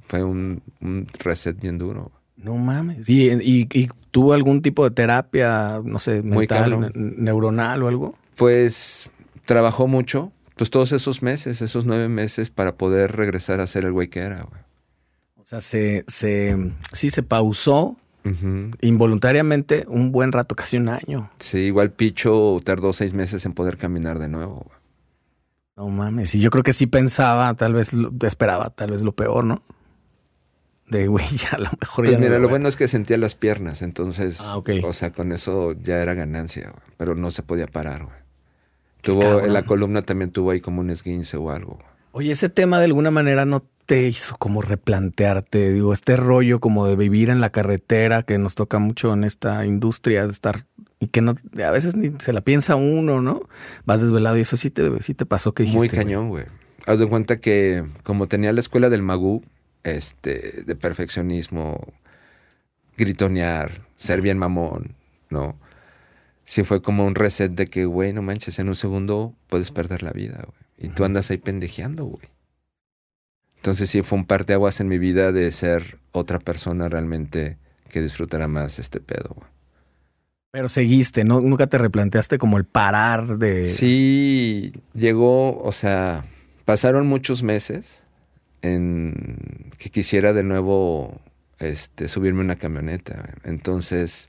Fue un, un reset bien duro. Güey. No mames. ¿Y, y, y tuvo algún tipo de terapia, no sé, mental, ne- neuronal o algo? Pues, trabajó mucho. Pues todos esos meses, esos nueve meses para poder regresar a ser el güey que era, güey. O sea, se, se, sí se pausó uh-huh. involuntariamente un buen rato, casi un año. Sí, igual Picho tardó seis meses en poder caminar de nuevo, güey. No mames, y yo creo que sí pensaba, tal vez lo, esperaba, tal vez lo peor, ¿no? De güey, ya a lo mejor pues ya. Pues mira, no lo, lo bueno es que sentía las piernas, entonces, ah, okay. O sea, con eso ya era ganancia, güey, pero no se podía parar, güey. Tuvo, en la columna también tuvo ahí como un esguince o algo. Oye, ese tema de alguna manera no te hizo como replantearte, digo, este rollo como de vivir en la carretera que nos toca mucho en esta industria, de estar y que no, a veces ni se la piensa uno, ¿no? Vas desvelado y eso sí te, sí te pasó, que dijiste. Muy cañón, güey. Haz de cuenta que como tenía la escuela del Magú, este, de perfeccionismo, gritonear, ser bien mamón, ¿no? Sí fue como un reset de que, güey, no manches, en un segundo puedes perder la vida, güey. Y tú andas ahí pendejeando, güey. Entonces sí fue un parteaguas en mi vida de ser otra persona realmente que disfrutara más este pedo, güey. Pero seguiste, ¿no? Nunca te replanteaste como el parar de... Sí, llegó, o sea, pasaron muchos meses en que quisiera de nuevo este, subirme una camioneta. Entonces,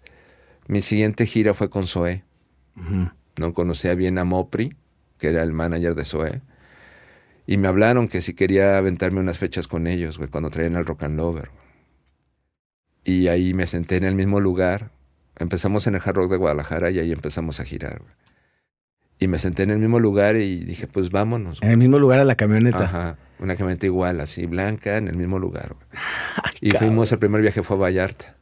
mi siguiente gira fue con Zoé. Uh-huh. No conocía bien a Mopri, que era el manager de Zoé. Y me hablaron que si quería aventarme unas fechas con ellos, güey, cuando traían al Rock and Lover. Y ahí me senté en el mismo lugar. Empezamos en el Hard Rock de Guadalajara y ahí empezamos a girar, güey. Y me senté en el mismo lugar y dije, pues vámonos, güey. En el mismo lugar a la camioneta. Ajá, una camioneta igual, así, blanca, en el mismo lugar, güey. Ay, y cabrón. Fuimos, el primer viaje fue a Vallarta.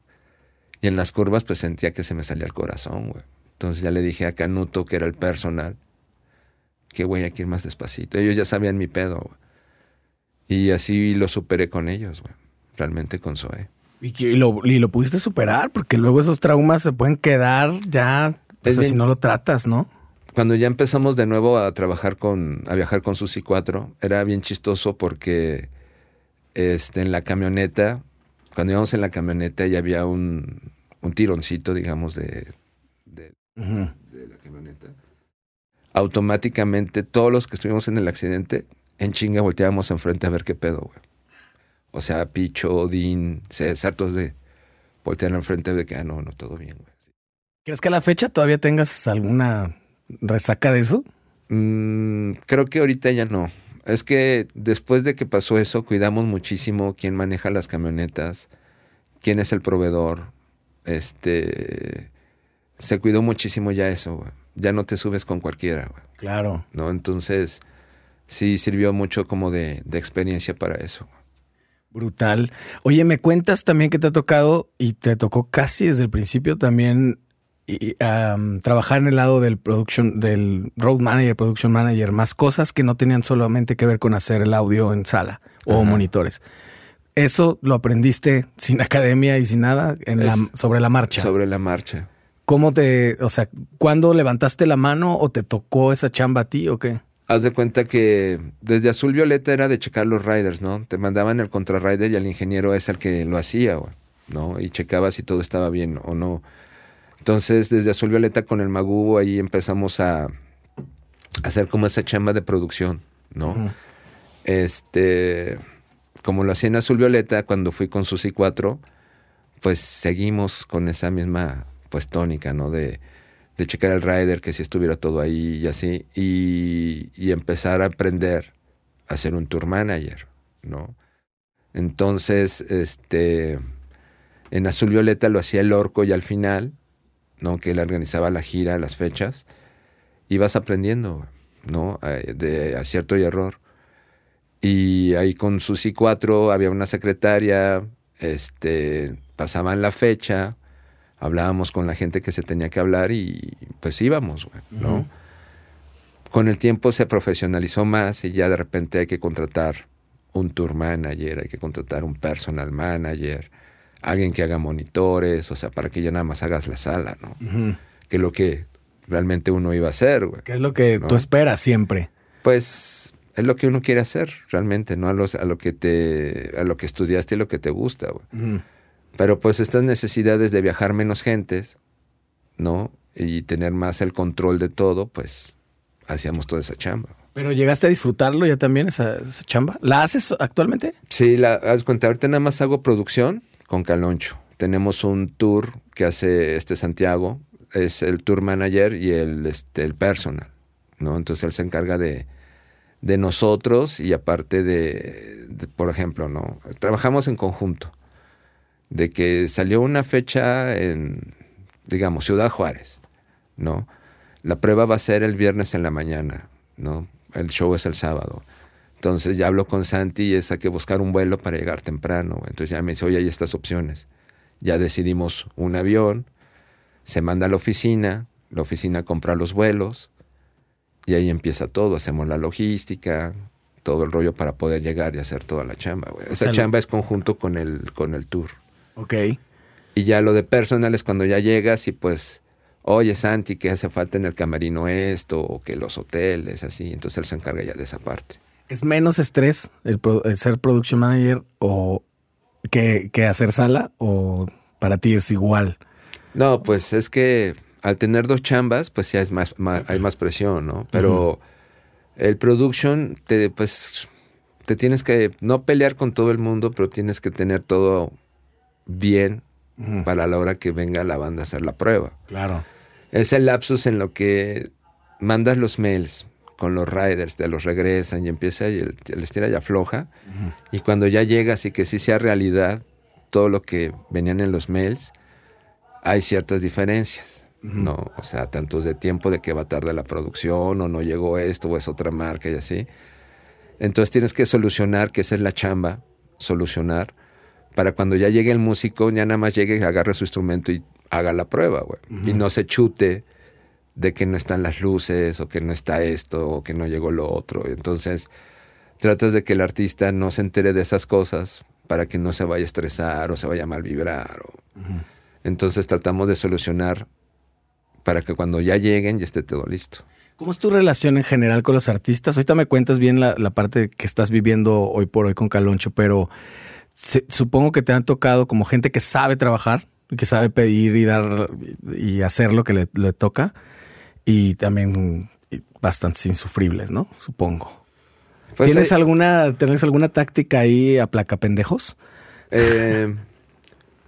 Y en las curvas, pues sentía que se me salía el corazón, güey. Entonces ya le dije a Canuto, que era el personal, que güey, hay que ir más despacito. Ellos ya sabían mi pedo, güey. Y así lo superé con ellos, güey. Realmente con Zoé. Y, que, y, lo, y lo pudiste superar, porque luego esos traumas se pueden quedar ya, o sea, bien, si no lo tratas, ¿no? Cuando ya empezamos de nuevo a trabajar con, a viajar con Susy Cuatro, era bien chistoso porque este, en la camioneta, cuando íbamos en la camioneta ya había un, un tironcito, digamos, de, de, uh-huh. de la camioneta. Automáticamente todos los que estuvimos en el accidente, en chinga volteábamos enfrente a ver qué pedo, güey. O sea, Picho, Odín, César, todos de voltear enfrente de que, ah, no, no, todo bien, güey. Sí. ¿Crees que a la fecha todavía tengas alguna resaca de eso? Mm, creo que ahorita ya no. Es que después de que pasó eso, cuidamos muchísimo quién maneja las camionetas, quién es el proveedor. Este, se cuidó muchísimo ya eso, güey. Ya no te subes con cualquiera, güey. Claro. ¿No? Entonces, sí sirvió mucho como de, de experiencia para eso, güey. Brutal. Oye, me cuentas también que te ha tocado, y te tocó casi desde el principio también, y, um, trabajar en el lado del production, del road manager, production manager, más cosas que no tenían solamente que ver con hacer el audio en sala o Ajá. monitores. Eso lo aprendiste sin academia y sin nada, en la, sobre la marcha. Sobre la marcha. ¿Cómo te, o sea, cuándo levantaste la mano o te tocó esa chamba a ti o qué? Haz de cuenta que desde Azul Violeta era de checar los riders, ¿no? Te mandaban el contrarrider y el ingeniero es el que lo hacía, güey, ¿no? Y checaba si todo estaba bien o no. Entonces, desde Azul Violeta con el Magú, ahí empezamos a, a hacer como esa chamba de producción, ¿no? Uh-huh. Este, como lo hacía en Azul Violeta, cuando fui con Susy Cuatro, pues seguimos con esa misma, pues, tónica, ¿no? De... de checar el rider, que si estuviera todo ahí y así, y, y empezar a aprender a ser un tour manager, ¿no? Entonces, este, en Azul Violeta lo hacía el Orco y al final, ¿no? Que él organizaba la gira, las fechas, y vas aprendiendo, ¿no? De acierto y error. Y ahí con Susy Cuatro había una secretaria, este, pasaban la fecha, hablábamos con la gente que se tenía que hablar y pues íbamos, güey, ¿no? Uh-huh. Con el tiempo se profesionalizó más y ya de repente hay que contratar un tour manager, hay que contratar un personal manager, alguien que haga monitores, o sea, para que ya nada más hagas la sala, ¿no? Uh-huh. Que es lo que realmente uno iba a hacer, güey. ¿Qué es lo que ¿no? tú esperas siempre? Pues es lo que uno quiere hacer realmente, ¿no? A, los, a, lo, que te, a lo que estudiaste y lo que te gusta, güey. Uh-huh. Pero pues estas necesidades de viajar menos gentes, ¿no? Y tener más el control de todo, pues hacíamos toda esa chamba. ¿Pero llegaste a disfrutarlo ya también, esa, esa chamba? ¿La haces actualmente? Sí, la haz cuenta. Ahorita nada más hago producción con Caloncho. Tenemos un tour que hace este Santiago. Es el tour manager y el, este, el personal, ¿no? Entonces él se encarga de, de nosotros y aparte de, de, por ejemplo, ¿no? Trabajamos en conjunto. De que salió una fecha en, digamos, Ciudad Juárez, ¿no? La prueba va a ser el viernes en la mañana, ¿no? El show es el sábado. Entonces ya hablo con Santi y es hay que buscar un vuelo para llegar temprano. Entonces ya me dice, oye, hay estas opciones. Ya decidimos un avión, se manda a la oficina, la oficina compra los vuelos y ahí empieza todo. Hacemos la logística, todo el rollo para poder llegar y hacer toda la chamba, güey. Esa Salud. chamba es conjunto con el, con el tour. Ok. Y ya lo de personal es cuando ya llegas y pues, oye, Santi, que hace falta en el camerino esto, o que los hoteles, así. Entonces él se encarga ya de esa parte. ¿Es menos estrés el, pro, el ser production manager o que, que hacer sala? ¿O para ti es igual? No, pues es que al tener dos chambas, pues ya es más, más hay más presión, ¿no? Pero uh-huh. el production, te, pues te tienes que no pelear con todo el mundo, pero tienes que tener todo bien uh-huh. para la hora que venga la banda a hacer la prueba. Claro. Es el lapsus en lo que mandas los mails con los riders, te los regresan y empieza y el, el estira y afloja. Uh-huh. Y cuando ya llegas y que sí sea realidad todo lo que venían en los mails, hay ciertas diferencias, uh-huh. ¿no? O sea, tantos de tiempo de que va tarde la producción o no llegó esto o es otra marca y así. Entonces tienes que solucionar, que esa es la chamba, solucionar, para cuando ya llegue el músico, ya nada más llegue, agarre su instrumento y haga la prueba, güey. Uh-huh. Y no se chute de que no están las luces o que no está esto o que no llegó lo otro. Entonces tratas de que el artista no se entere de esas cosas para que no se vaya a estresar o se vaya a mal vibrar. O... Uh-huh. Entonces tratamos de solucionar para que cuando ya lleguen ya esté todo listo. ¿Cómo es tu relación en general con los artistas? Ahorita me cuentas bien la, la parte que estás viviendo hoy por hoy con Caloncho, pero se, supongo que te han tocado como gente que sabe trabajar, que sabe pedir y dar y hacer lo que le, le toca. Y también bastante insufribles, ¿no? Supongo. Pues ¿Tienes, hay... alguna, ¿Tienes alguna táctica ahí a placapendejos? Eh,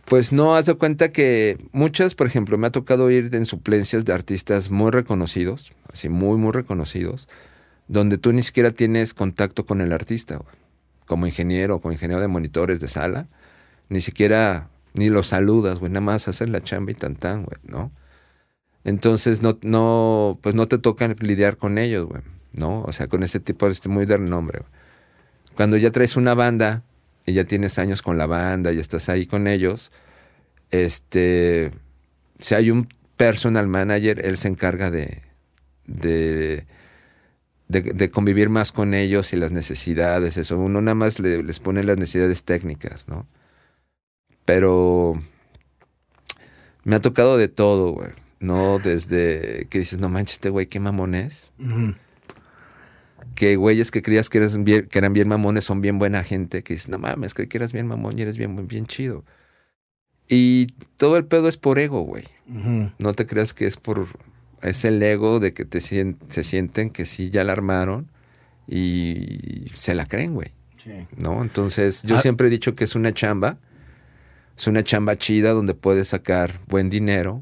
pues no, haz de cuenta que muchas, por ejemplo, me ha tocado ir en suplencias de artistas muy reconocidos, así muy, muy reconocidos, donde tú ni siquiera tienes contacto con el artista, güey. Como ingeniero, como ingeniero de monitores de sala, ni siquiera, ni los saludas, güey, nada más haces la chamba y tan tan, güey, ¿no? Entonces, no, no, pues no te toca lidiar con ellos, güey, ¿no? O sea, con ese tipo de este muy de renombre, güey. Cuando ya traes una banda y ya tienes años con la banda y estás ahí con ellos, este, si hay un personal manager, él se encarga de, de, de, de convivir más con ellos y las necesidades, eso. Uno nada más le, les pone las necesidades técnicas, ¿no? Pero me ha tocado de todo, güey. No, desde que dices, no manches, este güey, qué mamón es. Uh-huh. Que güeyes que creías que, eres bien, que eran bien mamones son bien buena gente. Que dices, no mames, creí que eras bien mamón y eres bien, bien chido. Y todo el pedo es por ego, güey. Uh-huh. No te creas que es por... Es el ego de que te se sienten que sí, ya la armaron y se la creen, güey. Sí. ¿No? Entonces, yo ah. siempre he dicho que es una chamba. Es una chamba chida donde puedes sacar buen dinero.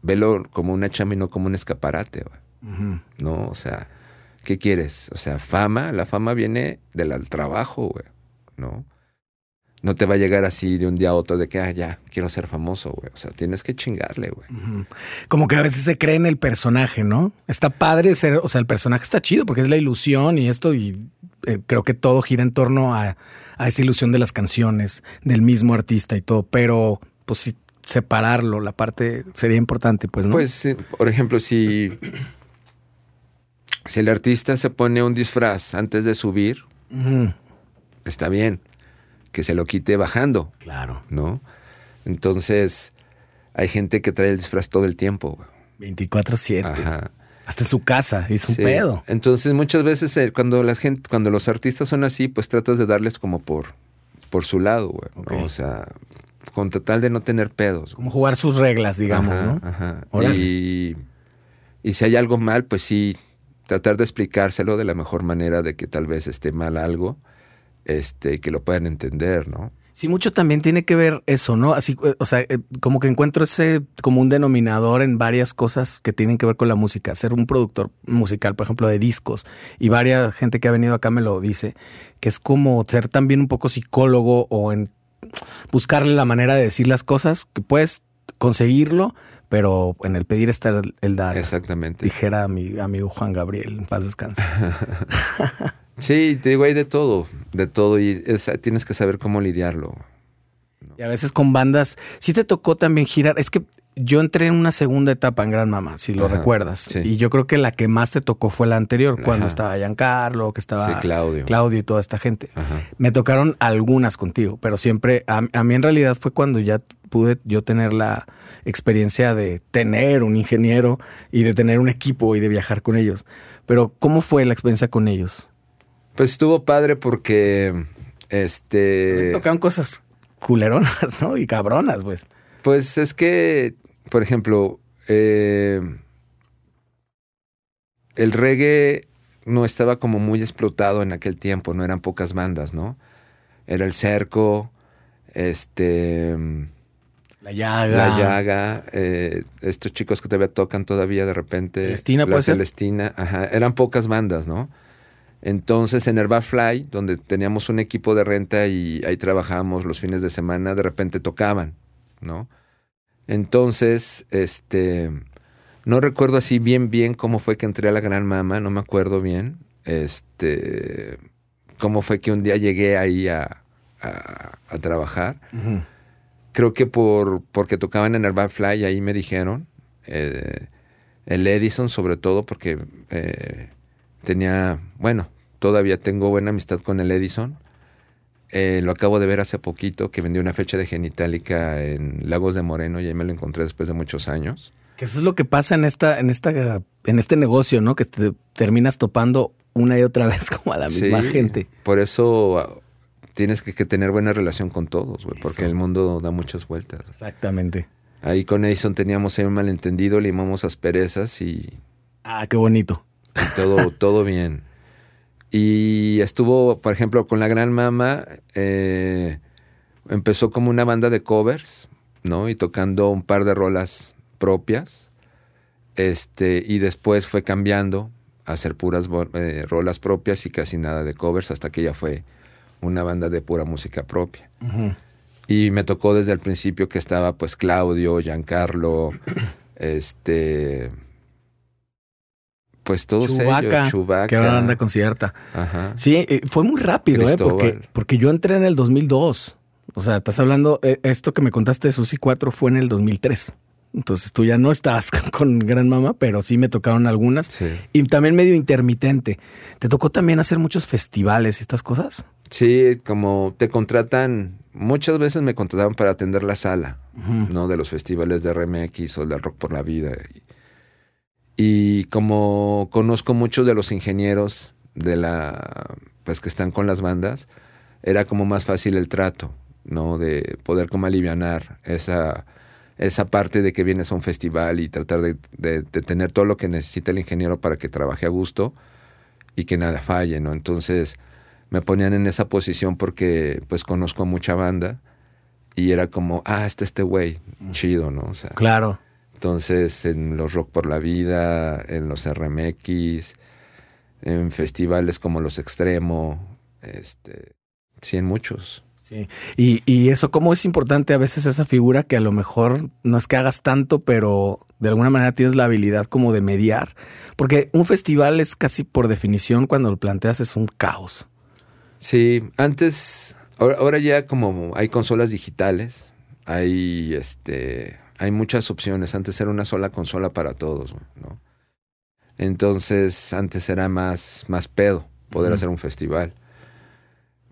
Velo como una chamba y no como un escaparate, uh-huh. ¿no? O sea, ¿qué quieres? O sea, fama, la fama viene del trabajo, güey, ¿no? No te va a llegar así de un día a otro de que, ah, ya, quiero ser famoso, güey. O sea, tienes que chingarle, güey. Uh-huh. Como que a veces se cree en el personaje, ¿no? Está padre ser, o sea, el personaje está chido porque es la ilusión y esto, y eh, creo que todo gira en torno a, a esa ilusión de las canciones, del mismo artista y todo, pero pues sí, separarlo, la parte sería importante, pues, ¿no? Pues, por ejemplo, si, si el artista se pone un disfraz antes de subir, uh-huh. está bien, que se lo quite bajando. Claro. ¿No? Entonces, hay gente que trae el disfraz todo el tiempo. veinticuatro siete. Ajá. Hasta en su casa, es un sí. pedo. Entonces, muchas veces cuando la gente, cuando los artistas son así, pues tratas de darles como por, por su lado, güey. Okay. ¿No? O sea... con total de no tener pedos. Como jugar sus reglas, digamos, ajá, ¿no? Ajá. Y, y si hay algo mal, pues sí, tratar de explicárselo de la mejor manera de que tal vez esté mal algo, este, que lo puedan entender, ¿no? Sí, mucho también tiene que ver eso, ¿no? Así, o sea, como que encuentro ese como un denominador en varias cosas que tienen que ver con la música. Ser un productor musical, por ejemplo, de discos, y varias gente que ha venido acá me lo dice, que es como ser también un poco psicólogo o en buscarle la manera de decir las cosas, que puedes conseguirlo, pero en el pedir está el dar. Exactamente. Dijera a mi amigo Juan Gabriel, en paz descanse. Sí, te digo, hay de todo, de todo, y es, tienes que saber cómo lidiarlo. Y a veces con bandas, sí te tocó también girar, es que yo entré en una segunda etapa en Gran Mamá, si lo Ajá, recuerdas. Sí. Y yo creo que la que más te tocó fue la anterior, Ajá. cuando estaba Giancarlo, que estaba sí, Claudio. Claudio y toda esta gente. Ajá. Me tocaron algunas contigo, pero siempre, a, a mí en realidad fue cuando ya pude yo tener la experiencia de tener un ingeniero y de tener un equipo y de viajar con ellos. Pero, ¿cómo fue la experiencia con ellos? Pues estuvo padre porque... este me tocaron cosas culeronas, ¿no? Y cabronas, pues. Pues es que, por ejemplo, eh, el reggae no estaba como muy explotado en aquel tiempo, no eran pocas bandas, ¿no? Era El Cerco, este... La Llaga. La Llaga, eh, estos chicos que todavía tocan todavía de repente. Celestina, puede ser. La Celestina, ajá, eran pocas bandas, ¿no? Entonces, en el Barfly, donde teníamos un equipo de renta y ahí trabajábamos los fines de semana, de repente tocaban, ¿no? Entonces, este, no recuerdo así bien bien cómo fue que entré a la Gran Mama, no me acuerdo bien, este, cómo fue que un día llegué ahí a, a, a trabajar. Uh-huh. Creo que por porque tocaban en el Barfly, ahí me dijeron, eh, el Edison sobre todo, porque... Eh, tenía, bueno, todavía tengo buena amistad con el Edison. Eh, lo acabo de ver hace poquito, que vendió una fecha de Genitallica en Lagos de Moreno y ahí me lo encontré después de muchos años. Que eso es lo que pasa en esta, en esta, en este negocio, ¿no? Que te terminas topando una y otra vez como a la misma sí, gente. Por eso tienes que, que tener buena relación con todos, güey, porque el mundo da muchas vueltas. Exactamente. Ahí con Edison teníamos ahí un malentendido, limamos asperezas y... Ah, qué bonito. Todo, todo bien. Y estuvo, por ejemplo, con la Gran Mama, eh, empezó como una banda de covers, ¿no? Y tocando un par de rolas propias. Este, y después fue cambiando a hacer puras eh, rolas propias y casi nada de covers, hasta que ya fue una banda de pura música propia. Uh-huh. Y me tocó desde el principio que estaba pues Claudio, Giancarlo, este... Pues todos Chubaca, ellos, Chubaca. Que ahora anda con cierta. Ajá. Sí, eh, fue muy rápido, Cristóbal. eh, porque, porque yo entré en el dos mil dos. O sea, estás hablando, eh, esto que me contaste de Susy Cuatro fue en el dos mil tres. Entonces tú ya no estabas con, con Gran Mama, pero sí me tocaron algunas. Sí. Y también medio intermitente. ¿Te tocó también hacer muchos festivales y estas cosas? Sí, como te contratan, muchas veces me contrataban para atender la sala, uh-huh. ¿no? De los festivales de R M X o del Rock por la Vida. Y como conozco muchos de los ingenieros de la pues que están con las bandas, era como más fácil el trato, ¿no? De poder como alivianar esa, esa parte de que vienes a un festival y tratar de, de, de tener todo lo que necesita el ingeniero para que trabaje a gusto y que nada falle, ¿no? Entonces me ponían en esa posición porque pues conozco a mucha banda y era como, ah, este este güey, chido, ¿no? O sea, claro. Entonces, en los Rock por la Vida, en los R M X, en festivales como Los Extremo, este, sí, en muchos. Sí. Y, y eso, cómo es importante a veces esa figura que a lo mejor no es que hagas tanto, pero de alguna manera tienes la habilidad como de mediar. Porque un festival es casi por definición, cuando lo planteas, es un caos. Sí, antes, ahora, ahora ya como hay consolas digitales, hay este... hay muchas opciones. Antes era una sola consola para todos, ¿no? Entonces, antes era más, más pedo poder uh-huh. hacer un festival.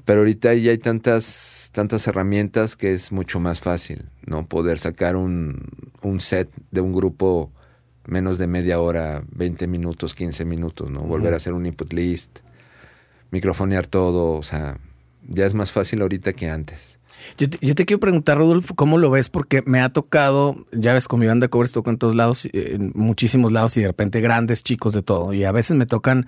Pero ahorita ya hay tantas, tantas herramientas que es mucho más fácil, ¿no? Poder sacar un, un set de un grupo menos de media hora, veinte minutos, quince minutos, ¿no? Volver uh-huh. a hacer un input list, microfonear todo. O sea, ya es más fácil ahorita que antes. Yo te, yo te quiero preguntar, Rudolf, ¿cómo lo ves? Porque me ha tocado, ya ves, con mi banda de covers toco en todos lados, en muchísimos lados, y de repente grandes chicos de todo. Y a veces me tocan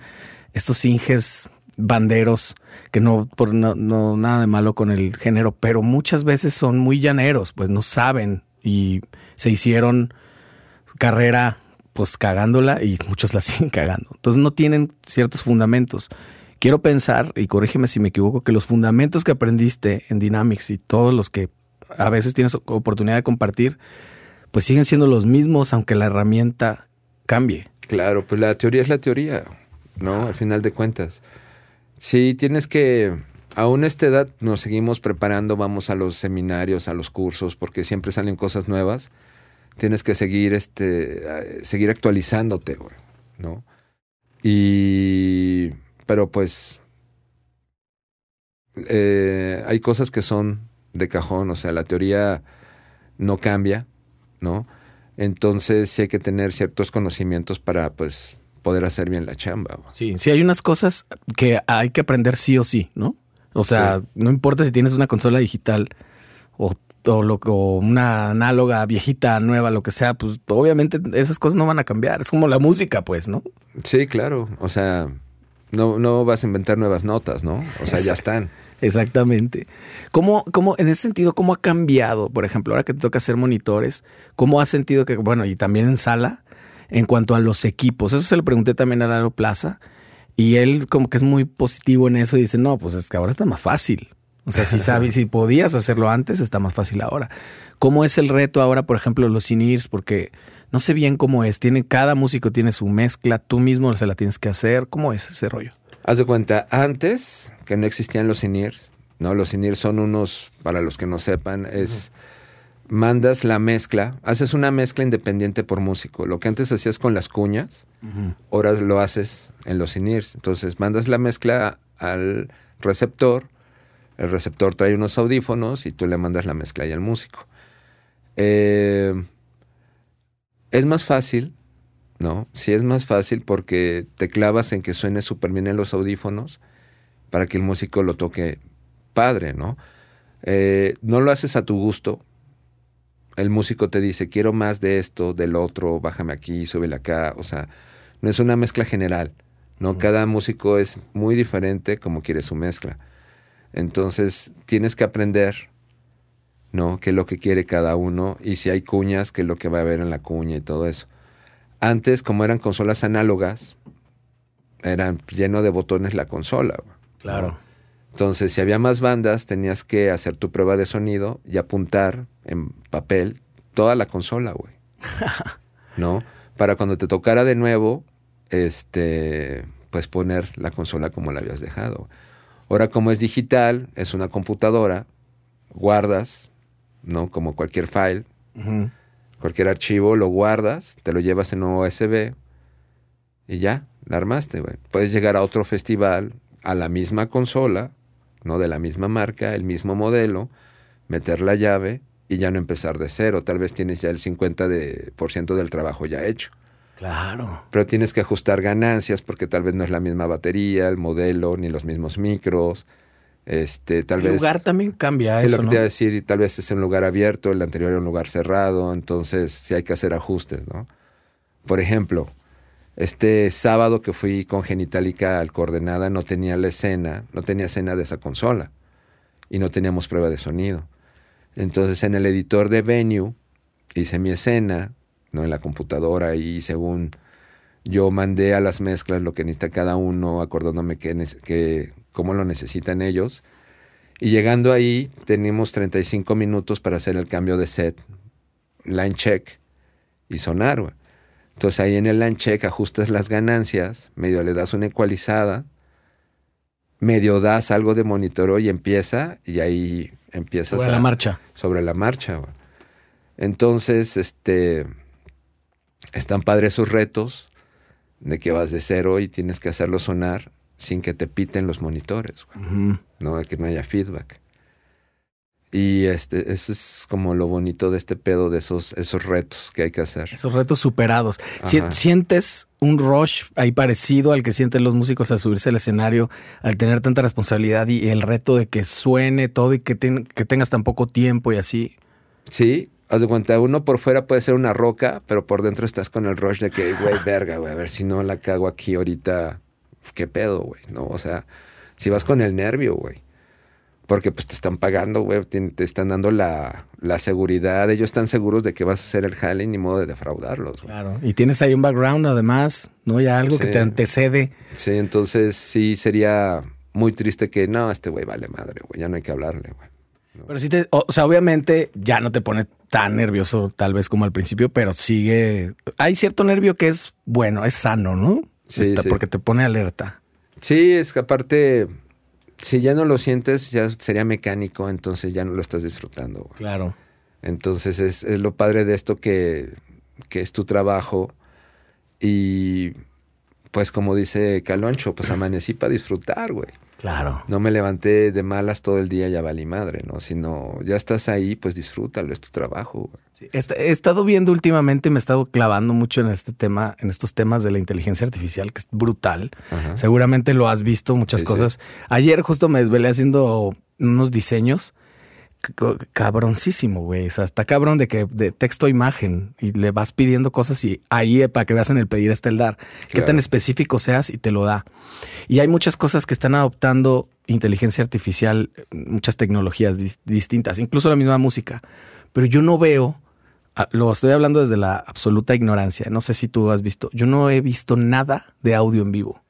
estos inges banderos, que no, por no, no nada de malo con el género, pero muchas veces son muy llaneros, pues no saben. Y se hicieron carrera, pues cagándola, y muchos la siguen cagando. Entonces no tienen ciertos fundamentos. Quiero pensar, y corrígeme si me equivoco, que los fundamentos que aprendiste en Dynamics y todos los que a veces tienes oportunidad de compartir, pues siguen siendo los mismos, aunque la herramienta cambie. Claro, pues la teoría es la teoría, ¿no? Ah. Al final de cuentas. Sí, tienes que... Aún a esta edad nos seguimos preparando, vamos a los seminarios, a los cursos, porque siempre salen cosas nuevas tienes que seguir, este, seguir actualizándote, güey, ¿no? Y... pero pues... Eh, hay cosas que son de cajón, o sea, la teoría no cambia, ¿no? Entonces sí hay que tener ciertos conocimientos para, pues, poder hacer bien la chamba. Güey. Sí, sí hay unas cosas que hay que aprender sí o sí, ¿no? O sea, sí. No importa si tienes una consola digital o, o, lo, o una análoga viejita, nueva, lo que sea, pues obviamente esas cosas no van a cambiar. Es como la música, pues, ¿no? Sí, claro. O sea, no, no vas a inventar nuevas notas, ¿no? O sea, ya están. Exactamente. ¿Cómo, cómo, en ese sentido, cómo ha cambiado, por ejemplo, ahora que te toca hacer monitores, cómo has sentido que, bueno, y también en sala, en cuanto a los equipos? Eso se lo pregunté también a Lalo Plaza. Y él como que es muy positivo en eso y dice, no, pues es que ahora está más fácil. O sea, si sabes, si podías hacerlo antes, está más fácil ahora. ¿Cómo es el reto ahora, por ejemplo, los in-ears? Porque no sé bien cómo es. Tiene, cada músico tiene su mezcla, tú mismo se la tienes que hacer. ¿Cómo es ese rollo? Haz de cuenta, antes que no existían los in-ears, ¿no? Los in-ears son unos, para los que no sepan, es... Uh-huh. Mandas la mezcla, haces una mezcla independiente por músico. Lo que antes hacías con las cuñas, uh-huh, ahora lo haces en los in-ears. Entonces mandas la mezcla al receptor, el receptor trae unos audífonos y tú le mandas la mezcla ahí al músico. Eh, es más fácil, ¿no? Sí es más fácil porque te clavas en que suene súper bien en los audífonos para que el músico lo toque padre, ¿no? Eh, no lo haces a tu gusto. El músico te dice, quiero más de esto, del otro, bájame aquí, súbele acá. O sea, no es una mezcla general, ¿no? Uh-huh. Cada músico es muy diferente como quiere su mezcla. Entonces, tienes que aprender, ¿no? Qué es lo que quiere cada uno y si hay cuñas, qué es lo que va a haber en la cuña y todo eso. Antes, como eran consolas análogas, eran lleno de botones la consola. Claro. ¿No? Entonces, si había más bandas, tenías que hacer tu prueba de sonido y apuntar en papel toda la consola, güey. ¿No? Para cuando te tocara de nuevo, este, pues poner la consola como la habías dejado. Ahora, como es digital, es una computadora, guardas, ¿no? Como cualquier file, uh-huh, cualquier archivo, lo guardas, te lo llevas en U S B y ya, la armaste, güey. Puedes llegar a otro festival, a la misma consola, ¿no? De la misma marca, el mismo modelo, meter la llave y ya no empezar de cero. Tal vez tienes ya el cincuenta por ciento del trabajo ya hecho. Claro. Pero tienes que ajustar ganancias porque tal vez no es la misma batería, el modelo, ni los mismos micros. Este, tal vez, el lugar también cambia, sí, eso, ¿no? Sí, lo que te iba a decir, y tal vez es un lugar abierto, el anterior era un lugar cerrado, entonces sí hay que hacer ajustes, ¿no? Por ejemplo, este sábado que fui con Genitallica al Coordenada, no tenía la escena, no tenía escena de esa consola y no teníamos prueba de sonido. Entonces en el editor de Venue hice mi escena, ¿no? En la computadora, y según yo mandé a las mezclas lo que necesita cada uno, acordándome que, que, cómo lo necesitan ellos. Y llegando ahí, tenemos treinta y cinco minutos para hacer el cambio de set, line check y sonar, güey. Entonces ahí en el line check ajustas las ganancias, medio le das una ecualizada, medio das algo de monitoreo y empieza, y ahí empiezas sobre a, la marcha. Sobre la marcha. Güey. Entonces, este, están padres esos retos de que vas de cero y tienes que hacerlo sonar sin que te piten los monitores, güey. Uh-huh. No, que no haya feedback. Y este, eso es como lo bonito de este pedo, de esos, esos retos que hay que hacer. Esos retos superados. Ajá. ¿Sientes un rush ahí parecido al que sienten los músicos al subirse al escenario, al tener tanta responsabilidad y el reto de que suene todo y que, ten, que tengas tan poco tiempo y así? Sí, haz de cuenta, uno por fuera puede ser una roca, pero por dentro estás con el rush de que, güey, verga, güey, a ver si no la cago aquí ahorita, qué pedo, güey, ¿no? O sea, si vas con el nervio, güey. Porque pues te están pagando, güey, te, te están dando la, la seguridad. Ellos están seguros de que vas a hacer el jale, ni modo de defraudarlos, güey. Claro, y tienes ahí un background además, ¿no? Ya algo sí, que te antecede. Sí, entonces sí sería muy triste que, no, este güey vale madre, güey, ya no hay que hablarle, güey. No. Pero sí te, o sea, obviamente ya no te pone tan nervioso tal vez como al principio, pero sigue... Hay cierto nervio que es bueno, es sano, ¿no? Sí, Esta, sí. Porque te pone alerta. Sí, es que aparte... Si ya no lo sientes, ya sería mecánico, entonces ya no lo estás disfrutando, güey. Claro. Entonces es, es lo padre de esto que, que es tu trabajo. Y pues como dice Caloncho, pues amanecí para disfrutar, güey. Claro. No me levanté de malas todo el día, ya valí madre, ¿no? Si no, ya estás ahí, pues disfrútalo, es tu trabajo. Sí. He estado viendo últimamente, me he estado clavando mucho en este tema, en estos temas de la inteligencia artificial, que es brutal. Ajá. Seguramente lo has visto, muchas sí, cosas. Sí. Ayer justo me desvelé haciendo unos diseños. Cabroncísimo, güey. O sea, está cabrón de que de texto a imagen y le vas pidiendo cosas y ahí para que veas en el pedir hasta el dar. Claro. Qué tan específico seas y te lo da. Y hay muchas cosas que están adoptando inteligencia artificial, muchas tecnologías dis- distintas, incluso la misma música. Pero yo no veo, lo estoy hablando desde la absoluta ignorancia. No sé si tú has visto. Yo no he visto nada de audio en vivo.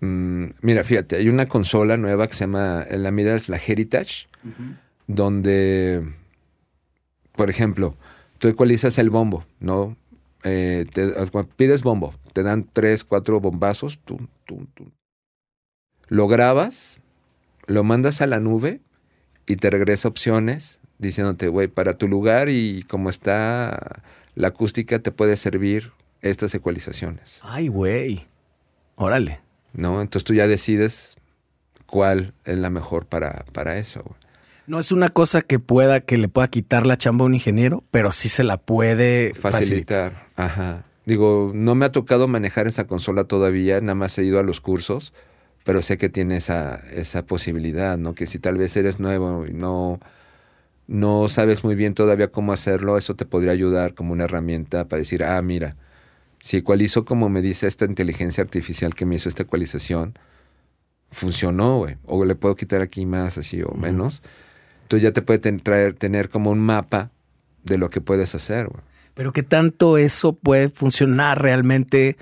Mm, mira, fíjate, hay una consola nueva que se llama, en la mira es la Heritage. Uh-huh. Donde, por ejemplo, tú ecualizas el bombo, ¿no? Eh, te, cuando pides bombo, te dan tres, cuatro bombazos, tum, tum, tum. Lo grabas, lo mandas a la nube y te regresa opciones diciéndote, güey, para tu lugar y como está la acústica te puede servir estas ecualizaciones. Ay, güey, órale. No, entonces tú ya decides cuál es la mejor para, para eso, güey. No es una cosa que pueda, que le pueda quitar la chamba a un ingeniero, pero sí se la puede facilitar. facilitar. Ajá. Digo, no me ha tocado manejar esa consola todavía, nada más he ido a los cursos, pero sé que tiene esa, esa posibilidad, ¿no? Que si tal vez eres nuevo y no, no sabes muy bien todavía cómo hacerlo, eso te podría ayudar como una herramienta para decir, ah, mira, si ecualizo como me dice esta inteligencia artificial que me hizo esta ecualización, funcionó, güey. O le puedo quitar aquí más, así, o uh-huh. menos. Entonces ya te puede ten, traer, tener como un mapa de lo que puedes hacer, güey. Pero ¿qué tanto eso puede funcionar realmente?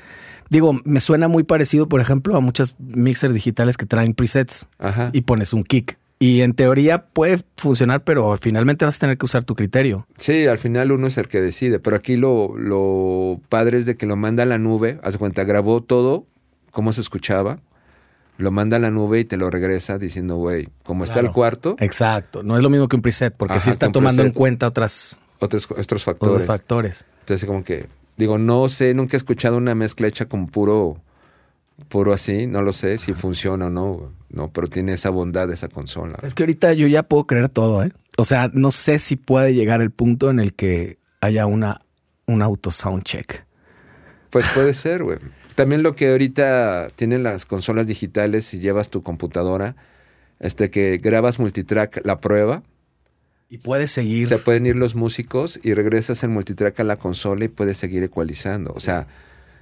Digo, me suena muy parecido, por ejemplo, a muchas mixers digitales que traen presets. Ajá. Y pones un kick. Y en teoría puede funcionar, pero finalmente vas a tener que usar tu criterio. Sí, al final uno es el que decide. Pero aquí lo, lo padre es de que lo manda a la nube. Haz cuenta, grabó todo, cómo se escuchaba. Lo manda a la nube y te lo regresa diciendo, güey, como claro. está el cuarto. Exacto. No es lo mismo que un preset, porque ajá, sí está tomando preset, en cuenta otras, otros, otros factores. Otros factores. Entonces, como que, digo, no sé, nunca he escuchado una mezcla hecha con puro, puro así. No lo sé si ajá. funciona o no, no, pero tiene esa bondad de esa consola. Es que ahorita yo ya puedo creer todo, ¿eh? O sea, no sé si puede llegar el punto en el que haya una, un auto soundcheck. Pues puede ser, güey. También lo que ahorita tienen las consolas digitales, si llevas tu computadora, este que grabas multitrack la prueba. Y puedes seguir. Se pueden ir los músicos y regresas el multitrack a la consola y puedes seguir ecualizando. O sea,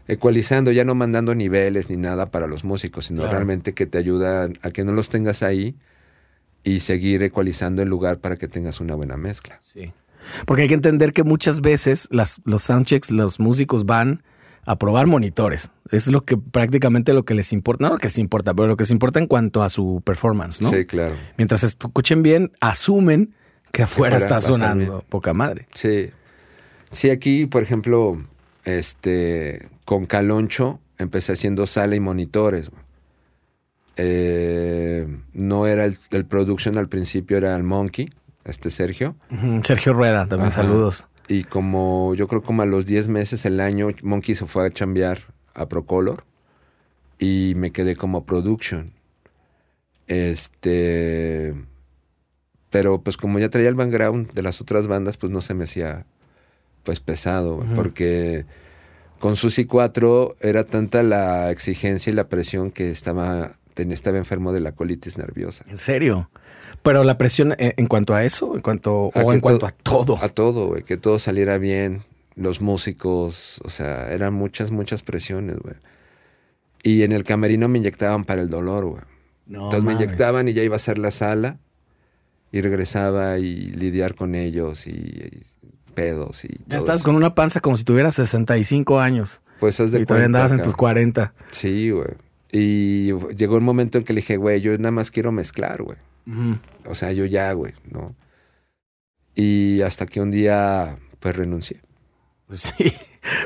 ecualizando, ya no mandando niveles ni nada para los músicos, sino claro. realmente que te ayuda a que no los tengas ahí y seguir ecualizando el lugar para que tengas una buena mezcla. Sí. Porque hay que entender que muchas veces las, los soundchecks, los músicos van a probar monitores. Es lo que prácticamente lo que les importa, no lo que les importa, pero lo que les importa en cuanto a su performance, ¿no? Sí, claro. Mientras escuchen bien, asumen que afuera que fuera, está sonando poca madre. Sí. Sí, aquí, por ejemplo, este con Caloncho empecé haciendo sala y monitores. Eh, no era el, el production al principio, era el Monkey, este Sergio. Sergio Rueda, también ajá. saludos. Y como yo creo como a los diez meses el año, Monkey se fue a chambear a Procolor y me quedé como production. Este, pero pues como ya traía el background de las otras bandas, pues no se me hacía pues pesado. Uh-huh. Porque con Susy Cuatro era tanta la exigencia y la presión que estaba, tenía, estaba enfermo de la colitis nerviosa. ¿En serio? Pero la presión en cuanto a eso, en cuanto a o en cuanto to- a todo. A todo, güey. Que todo saliera bien. Los músicos, o sea, eran muchas, muchas presiones, güey. Y en el camerino me inyectaban para el dolor, güey. No, Entonces madre. me inyectaban y ya iba a ser la sala. Y regresaba y lidiar con ellos y, y pedos y todo. Ya estás eso. Con una panza como si tuvieras sesenta y cinco años. Pues haz de cuenta. Y todavía andabas acá. En tus cuarenta. Sí, güey. Y llegó el momento en que le dije, güey, yo nada más quiero mezclar, güey. Uh-huh. O sea, yo ya, güey, ¿no? Y hasta que un día, pues, renuncié. Pues sí.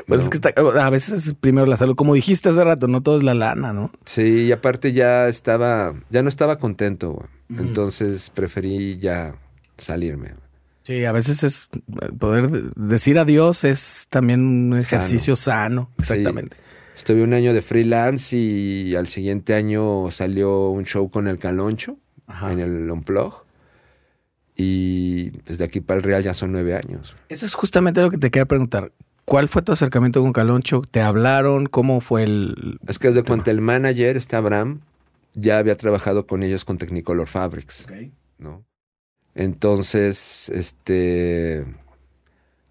Pues no. Es que está, a veces es primero la salud. Como dijiste hace rato, no todo es la lana, ¿no? Sí, y aparte ya estaba, ya no estaba contento, güey. Uh-huh. Entonces preferí ya salirme. Sí, a veces es poder decir adiós es también un ejercicio sano. sano. Exactamente. Sí. Estuve un año de freelance y al siguiente año salió un show con el Caloncho. Ajá. En el Unplug. Y desde aquí para el Real ya son nueve años. Eso es justamente lo que te quería preguntar. ¿Cuál fue tu acercamiento con Caloncho? ¿Te hablaron? ¿Cómo fue el...? Es que desde cuando el manager, este Abraham, ya había trabajado con ellos con Technicolor Fabrics. Okay. ¿No? Entonces, este,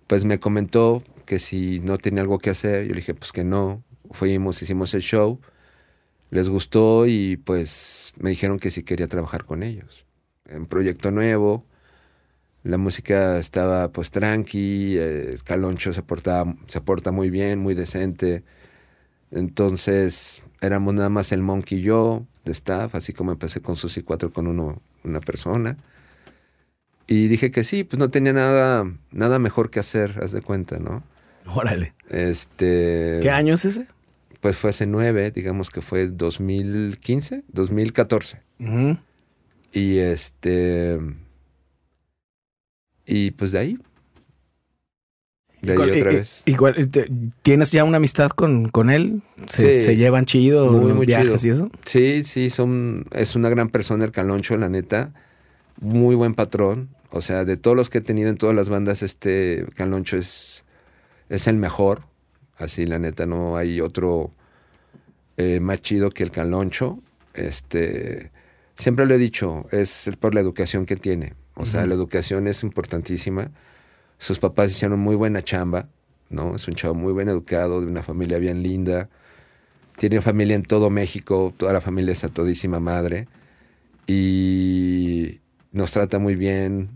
pues me comentó que si no tenía algo que hacer, yo le dije, pues que no. Fuimos, hicimos el show, les gustó y pues me dijeron que sí quería trabajar con ellos. En proyecto nuevo, la música estaba pues tranqui, el Caloncho se portaba, se porta muy bien, muy decente. Entonces éramos nada más el Monkey y yo de staff, así como empecé con Susy Cuatro con uno, una persona. Y dije que sí, pues no tenía nada, nada mejor que hacer, haz de cuenta, ¿no? Órale. Este, ¿qué año es ese? Pues fue hace nueve, digamos que fue dos mil quince, dos mil catorce. Uh-huh. Y este... Y pues de ahí. De ahí otra vez. Igual, ¿tienes ya una amistad con, con él? ¿Se, sí. ¿Se llevan chido? Muy, muy viajes chido. ¿Y eso? Sí, sí, son, es una gran persona el Caloncho, la neta. Muy buen patrón. O sea, de todos los que he tenido en todas las bandas, este Caloncho es... Es el mejor, así la neta, no hay otro eh, más chido que el Caloncho. Este, siempre lo he dicho, es por la educación que tiene. O sea, uh-huh. La educación es importantísima. Sus papás hicieron muy buena chamba, ¿no? Es un chavo muy bien educado, de una familia bien linda. Tiene familia en todo México, toda la familia es a todísima madre. Y nos trata muy bien,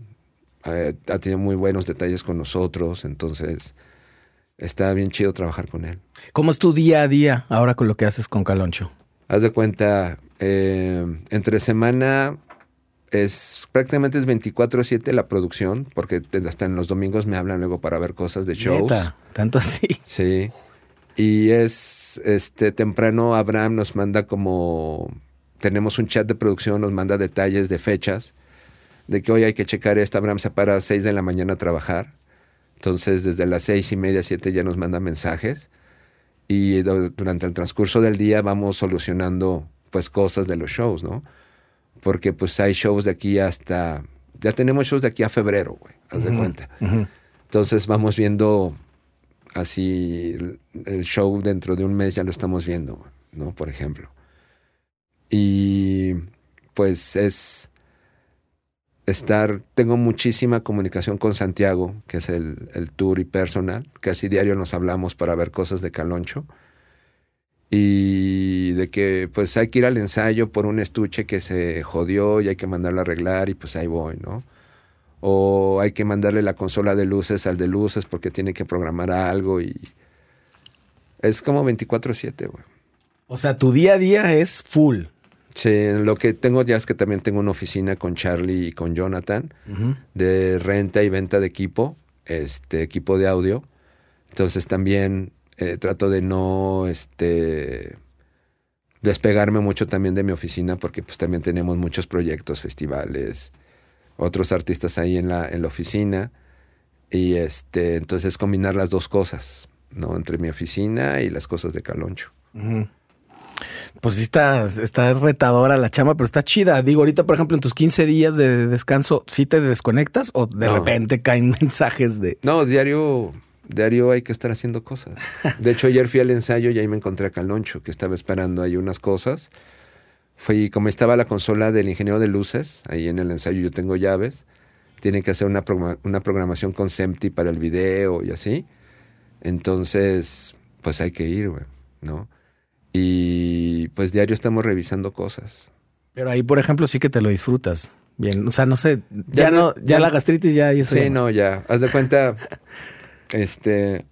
eh, ha tenido muy buenos detalles con nosotros, entonces... Está bien chido trabajar con él. ¿Cómo es tu día a día ahora con lo que haces con Caloncho? Haz de cuenta, eh, entre semana es prácticamente es veinticuatro siete la producción, porque hasta en los domingos me hablan luego para ver cosas de shows. ¿Neta? ¿Tanto así? Sí. Y es este temprano Abraham nos manda como... Tenemos un chat de producción, nos manda detalles de fechas, de que hoy hay que checar esto. Abraham se para a seis de la mañana a trabajar. Entonces, desde las seis y media, siete ya nos manda mensajes y durante el transcurso del día vamos solucionando pues cosas de los shows, ¿no? Porque pues hay shows de aquí hasta... Ya tenemos shows de aquí a febrero, güey, haz uh-huh. de cuenta. Uh-huh. Entonces, vamos viendo así el show dentro de un mes ya lo estamos viendo, ¿no? Por ejemplo. Y pues es... Estar, tengo muchísima comunicación con Santiago, que es el, el tour y personal. Casi diario nos hablamos para ver cosas de Caloncho. Y de que pues hay que ir al ensayo por un estuche que se jodió y hay que mandarlo a arreglar y pues ahí voy, ¿no? O hay que mandarle la consola de luces al de luces porque tiene que programar algo y... Es como veinticuatro siete, güey. O sea, tu día a día es full. Sí, lo que tengo ya es que también tengo una oficina con Charlie y con Jonathan uh-huh. de renta y venta de equipo, este equipo de audio. Entonces también eh, trato de no este despegarme mucho también de mi oficina porque pues también tenemos muchos proyectos, festivales, otros artistas ahí en la en la oficina y este entonces combinar las dos cosas, ¿no? Entre mi oficina y las cosas de Caloncho. Uh-huh. Pues sí está, está retadora la chamba, pero está chida. Digo, ahorita, por ejemplo, en tus quince días de descanso, ¿sí te desconectas o de no. repente caen mensajes de...? No, diario, diario hay que estar haciendo cosas. De hecho, ayer fui al ensayo y ahí me encontré a Caloncho, que estaba esperando ahí unas cosas. Fui, como estaba la consola del ingeniero de luces, ahí en el ensayo yo tengo llaves. Tiene que hacer una, programa, una programación con Sempty para el video y así. Entonces, pues hay que ir, güey, ¿no? Y pues diario estamos revisando cosas. Pero ahí, por ejemplo, sí que te lo disfrutas bien. O sea, no sé, ya, ya no, ya, ya la gastritis ya... Eso sí, ya no, ya. Haz de cuenta, este,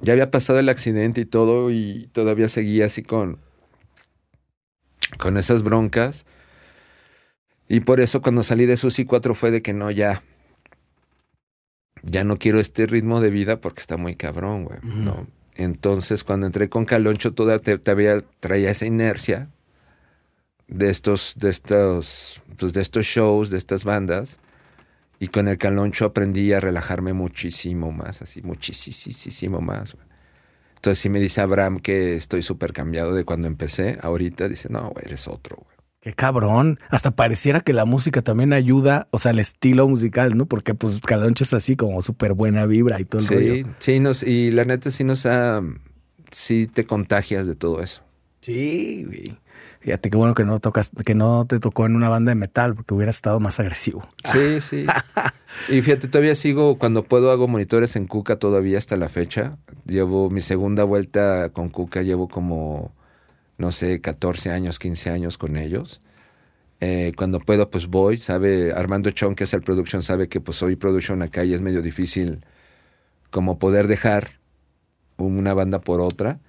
ya había pasado el accidente y todo y todavía seguía así con, con esas broncas. Y por eso cuando salí de Susy Cuatro fue de que no, ya, ya no quiero este ritmo de vida porque está muy cabrón, güey, uh-huh. ¿no? Entonces, cuando entré con Caloncho, toda te, te había, traía esa inercia de estos, de estos, pues de estos shows, de estas bandas. Y con el Caloncho aprendí a relajarme muchísimo más, así, muchísimo más. Entonces sí me dice Abraham que estoy súper cambiado de cuando empecé. Ahorita dice, no, güey, eres otro, güey. Qué cabrón. Hasta pareciera que la música también ayuda, o sea, el estilo musical, ¿no? Porque pues Caloncho es así como súper buena vibra y todo el sí, rollo. Sí, nos, y la neta sí nos ha... sí te contagias de todo eso. Sí, güey. Fíjate qué bueno que no tocas, que no te tocó en una banda de metal, porque hubiera estado más agresivo. Sí, sí. Y fíjate, todavía sigo, cuando puedo hago monitores en Cuca todavía hasta la fecha. Llevo mi segunda vuelta con Cuca, llevo como, no sé, catorce años, quince años con ellos. Eh, cuando puedo, pues voy, sabe, Armando Chong, que es el production, sabe que pues soy production acá y es medio difícil como poder dejar una banda por otra.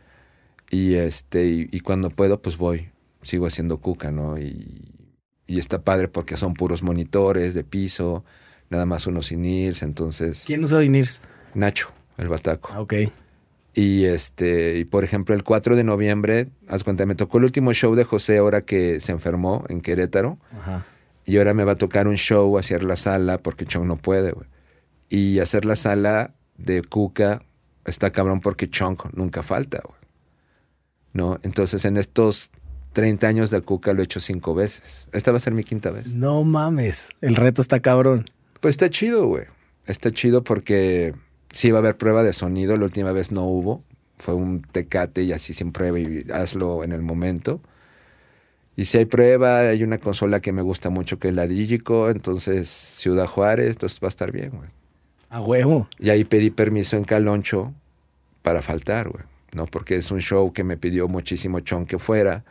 Y este, y, y cuando puedo, pues voy. Sigo haciendo Cuca, ¿no? Y, y está padre porque son puros monitores de piso, nada más unos In-Ears, entonces... ¿Quién usa In-Ears? Nacho, el Bataco. Ah, ok. Y, este, y por ejemplo, el cuatro de noviembre, haz cuenta, me tocó el último show de José ahora que se enfermó en Querétaro. Ajá. Y ahora me va a tocar un show, hacer la sala, porque Chong no puede, güey. Y hacer la sala de Cuca está cabrón porque Chong nunca falta, güey. ¿No? Entonces, en estos... treinta años de Cuca lo he hecho cinco veces. Esta va a ser mi quinta vez. No mames, el reto está cabrón. Pues está chido, güey. Está chido porque sí va a haber prueba de sonido. La última vez no hubo. Fue un tecate y así sin prueba y hazlo en el momento. Y si hay prueba, hay una consola que me gusta mucho que es la Digico. Entonces, Ciudad Juárez, entonces va a estar bien, güey. A huevo. Y ahí pedí permiso en Caloncho para faltar, güey. No, porque es un show que me pidió muchísimo Chon que fuera.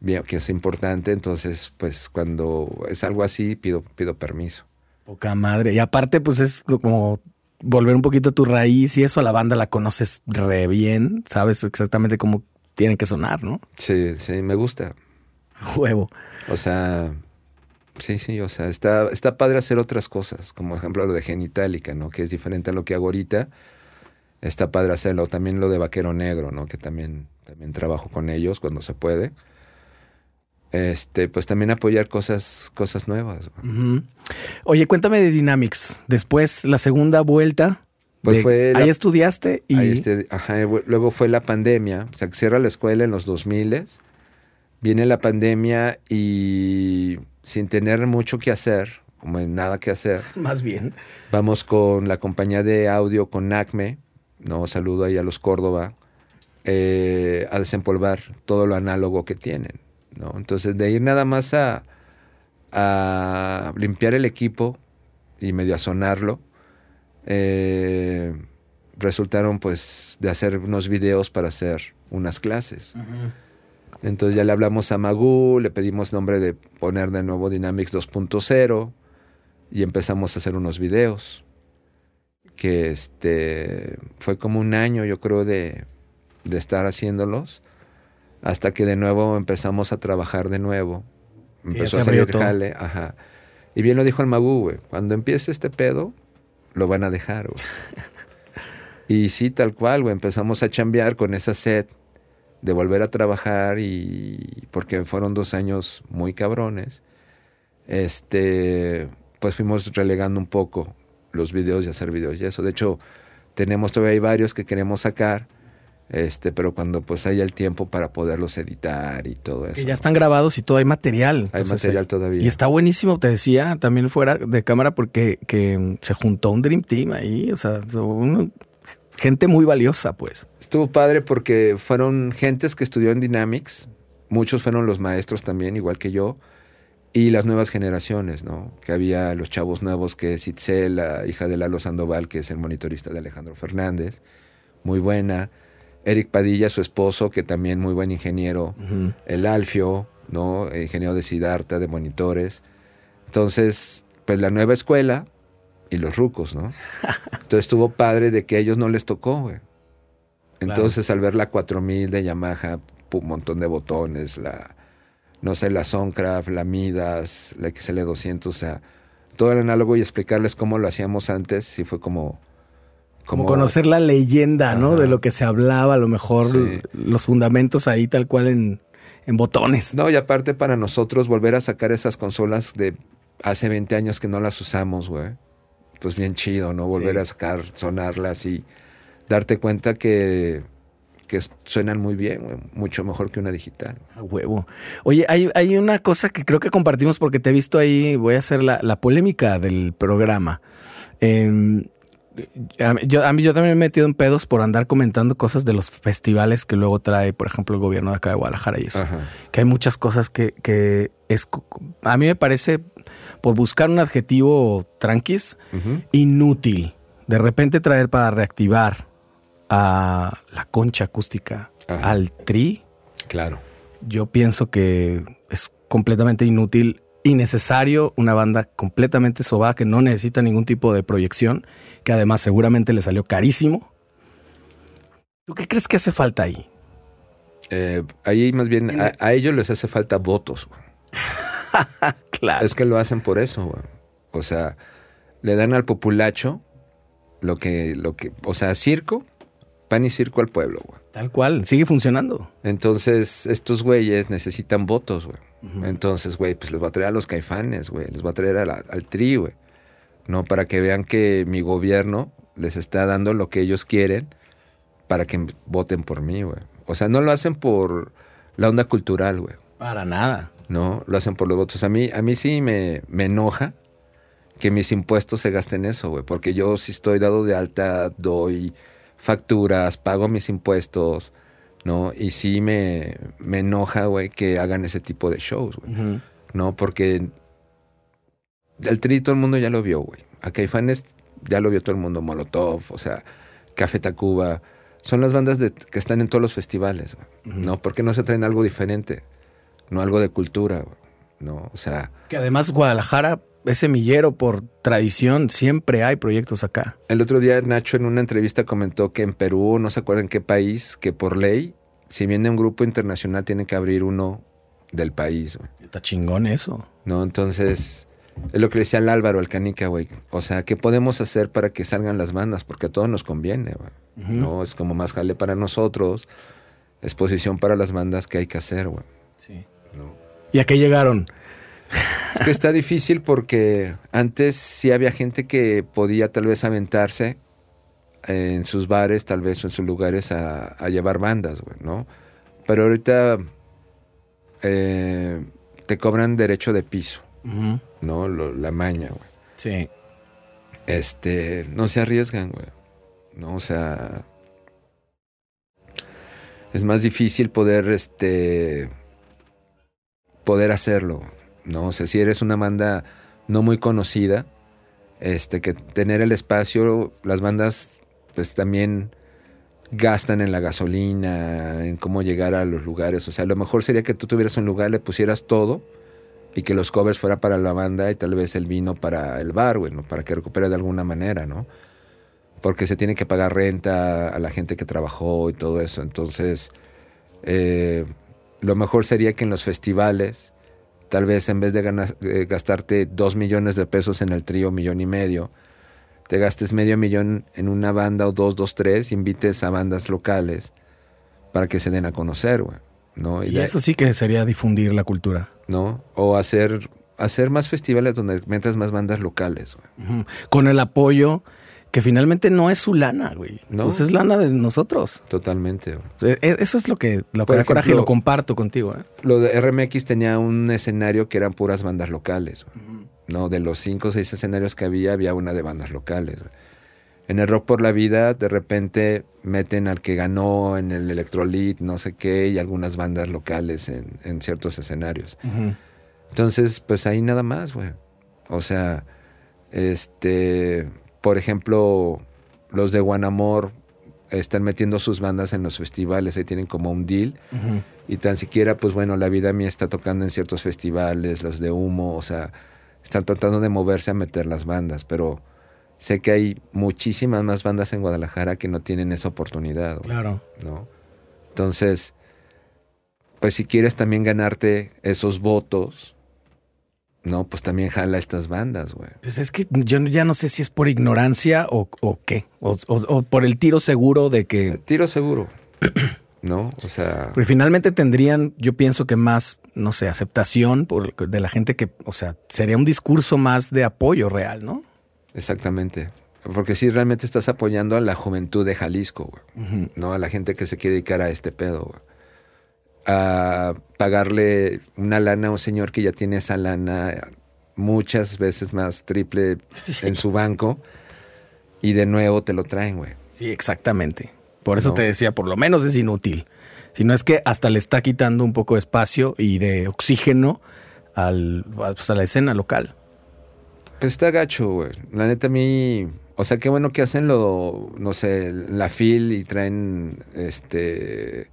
Bien, que es importante, entonces, pues, cuando es algo así, pido, pido permiso. Poca madre. Y aparte, pues, es como volver un poquito a tu raíz y eso, a la banda la conoces re bien, sabes exactamente cómo tiene que sonar, ¿no? Sí, sí, me gusta. Huevo. O sea, sí, sí, o sea, está, está padre hacer otras cosas, como ejemplo lo de Genitallica, ¿no? Que es diferente a lo que hago ahorita. Está padre hacerlo. También lo de Vaquero Negro, ¿no? Que también, también trabajo con ellos cuando se puede. Este, pues también apoyar cosas, cosas nuevas. Uh-huh. Oye, cuéntame de Dynamics. Después, la segunda vuelta. Pues de, fue la, ahí estudiaste y... Ahí este, ajá, luego fue la pandemia. O sea, que cierra la escuela en los dos mil. Viene la pandemia y sin tener mucho que hacer, como nada que hacer. Más bien. Vamos con la compañía de audio, con A C M E. No, saludo ahí a los Córdoba. Eh, a desempolvar todo lo análogo que tienen. ¿No? Entonces, de ir nada más a, a limpiar el equipo y medio a sonarlo, eh, resultaron pues de hacer unos videos para hacer unas clases. Uh-huh. Entonces ya le hablamos a Magú, le pedimos nombre de poner de nuevo Dynamics dos punto cero y empezamos a hacer unos videos. Que este fue como un año, yo creo, de, de estar haciéndolos. Hasta que de nuevo empezamos a trabajar de nuevo. Empezó a salir jale. Ajá. Y bien lo dijo el Magú, güey. Cuando empiece este pedo, lo van a dejar, güey. Y sí, tal cual, güey. Empezamos a chambear con esa sed de volver a trabajar y... porque fueron dos años muy cabrones. Este... Pues fuimos relegando un poco los videos y hacer videos y eso. De hecho, tenemos todavía hay varios que queremos sacar. Este, pero cuando pues haya el tiempo para poderlos editar y todo eso. Que ya están grabados y todo, hay material. Hay entonces, material todavía. Y está buenísimo, te decía, también fuera de cámara, porque que se juntó un Dream Team ahí, o sea, un, gente muy valiosa, pues. Estuvo padre porque fueron gentes que estudió en Dynamics, muchos fueron los maestros también, igual que yo, y las nuevas generaciones, ¿no? Que había los chavos nuevos, que es Itzel, la hija de Lalo Sandoval, que es el monitorista de Alejandro Fernández, muy buena. Eric Padilla, su esposo, que también muy buen ingeniero. Uh-huh. El Alfio, ¿no? El ingeniero de Sidarta, de monitores. Entonces, pues la nueva escuela y los rucos, ¿no? Entonces estuvo padre de que a ellos no les tocó, güey. Entonces, claro. Al ver la cuatro mil de Yamaha, un montón de botones, la, no sé, la Soundcraft, la Midas, la X L doscientos, o sea, todo el análogo y explicarles cómo lo hacíamos antes, sí fue como... Como, como conocer la leyenda, ajá. ¿No? De lo que se hablaba, a lo mejor sí. Los fundamentos ahí tal cual en, en botones. No, y aparte para nosotros volver a sacar esas consolas de hace veinte años que no las usamos, güey. pues bien chido, ¿no? Volver sí. a sacar, sonarlas y darte cuenta que, que suenan muy bien, mucho mejor que una digital. A huevo. Oye, hay, hay una cosa que creo que compartimos porque te he visto ahí, voy a hacer la, la polémica del programa. Eh, Yo, a mí, yo también me he metido en pedos por andar comentando cosas de los festivales que luego trae, por ejemplo, el gobierno de acá de Guadalajara y eso. Ajá. Que hay muchas cosas que, que es, a mí me parece, por buscar un adjetivo tranquis, uh-huh. inútil. De repente traer para reactivar a la Concha Acústica, ajá. al Tri. Claro. Yo pienso que es completamente inútil, innecesario, una banda completamente sobada que no necesita ningún tipo de proyección, que además seguramente le salió carísimo. ¿Tú qué crees que hace falta ahí? Eh, ahí más bien a, a ellos les hace falta votos. Claro. Es que lo hacen por eso, güey. O sea, le dan al populacho lo que, lo que, o sea, circo, pan y circo al pueblo, güey. Tal cual, sigue funcionando. Entonces, estos güeyes necesitan votos, güey. Entonces, güey, pues les va a traer a los Caifanes, güey. Les va a traer a la, al Tri, güey. No, para que vean que mi gobierno les está dando lo que ellos quieren para que voten por mí, güey. O sea, no lo hacen por la onda cultural, güey. Para nada. No, lo hacen por los votos. A mí, a mí sí me, me enoja que mis impuestos se gasten eso, güey. Porque yo sí estoy dado de alta, doy facturas, pago mis impuestos, ¿no? Y sí me, me enoja, güey, que hagan ese tipo de shows, güey. Uh-huh. No, porque el Tri todo el mundo ya lo vio, güey. A Caifanes ya lo vio todo el mundo. Molotov, o sea, Café Tacuba. Son las bandas de, que están en todos los festivales, güey. Uh-huh. ¿No? ¿Por qué no se traen algo diferente? No algo de cultura, güey. No, o sea... Que además Guadalajara es semillero por tradición. Siempre hay proyectos acá. El otro día Nacho en una entrevista comentó que en Perú, no se acuerdan qué país, que por ley, si viene un grupo internacional, tiene que abrir uno del país, güey. Está chingón eso. No, entonces... Es lo que decía el Álvaro, el Canica, güey. O sea, ¿qué podemos hacer para que salgan las bandas? Porque a todos nos conviene, güey. Uh-huh. No, es como más jale para nosotros, exposición para las bandas que hay que hacer, güey. Sí. No. ¿Y a qué llegaron? Es que está difícil porque antes sí había gente que podía tal vez aventarse en sus bares, tal vez o en sus lugares a, a llevar bandas, güey, ¿no? Pero ahorita eh, te cobran derecho de piso. Uh-huh. No, lo, la maña, güey. Sí. Este, no se arriesgan, güey. No, o sea, es más difícil poder, este, poder hacerlo, no, o sea, si eres una banda no muy conocida, este, que tener el espacio, las bandas, pues también gastan en la gasolina, en cómo llegar a los lugares, o sea, lo mejor sería que tú tuvieras un lugar, le pusieras todo. Y que los covers fuera para la banda y tal vez el vino para el bar, güey, ¿no? Para que recupere de alguna manera, ¿no? Porque se tiene que pagar renta a la gente que trabajó y todo eso. Entonces, eh, lo mejor sería que en los festivales, tal vez en vez de ganas, eh, gastarte dos millones de pesos en el trío, millón y medio, te gastes medio millón en una banda o dos, dos, tres, invites a bandas locales para que se den a conocer, güey. ¿No? Y, y eso sí que sería difundir la cultura, ¿no? O hacer, hacer más festivales donde metas más bandas locales, güey. Uh-huh. Con el apoyo que finalmente no es su lana, güey. ¿No? Pues es lana de nosotros. Totalmente, güey. Eso es lo que lo que da coraje y lo comparto contigo, ¿eh? Lo de R M X tenía un escenario que eran puras bandas locales, güey. Uh-huh. No, de los cinco o seis escenarios que había, había una de bandas locales, güey. En el Rock por la Vida, de repente meten al que ganó en el Electrolit, no sé qué, y algunas bandas locales en, en ciertos escenarios. Uh-huh. Entonces, pues ahí nada más, güey. O sea, este, por ejemplo, los de Guanamor están metiendo sus bandas en los festivales, ahí tienen como un deal. Uh-huh. Y tan siquiera, pues bueno, La Vida Mía está tocando en ciertos festivales, los de Humo, o sea, están tratando de moverse a meter las bandas, pero... Sé que hay muchísimas más bandas en Guadalajara que no tienen esa oportunidad, güey. Claro. ¿No? Entonces, pues si quieres también ganarte esos votos, no, pues también jala estas bandas, güey. Pues es que yo ya no sé si es por ignorancia o, o qué, o, o, o por el tiro seguro de que... El tiro seguro, ¿no? O sea... Pero finalmente tendrían, yo pienso que más, no sé, aceptación por, de la gente que, o sea, sería un discurso más de apoyo real, ¿no? Exactamente. Porque sí, realmente estás apoyando a la juventud de Jalisco, güey. Uh-huh. ¿No? A la gente que se quiere dedicar a este pedo, güey. A pagarle una lana a un señor que ya tiene esa lana muchas veces más, triple, sí, en su banco, y de nuevo te lo traen, güey. Sí, exactamente. Por eso, ¿no?, te decía, por lo menos es inútil. Si no es que hasta le está quitando un poco de espacio y de oxígeno al, pues a la escena local. Pues está gacho, güey. La neta, a mí... O sea, qué bueno que hacen lo... No sé, la F I L y traen este...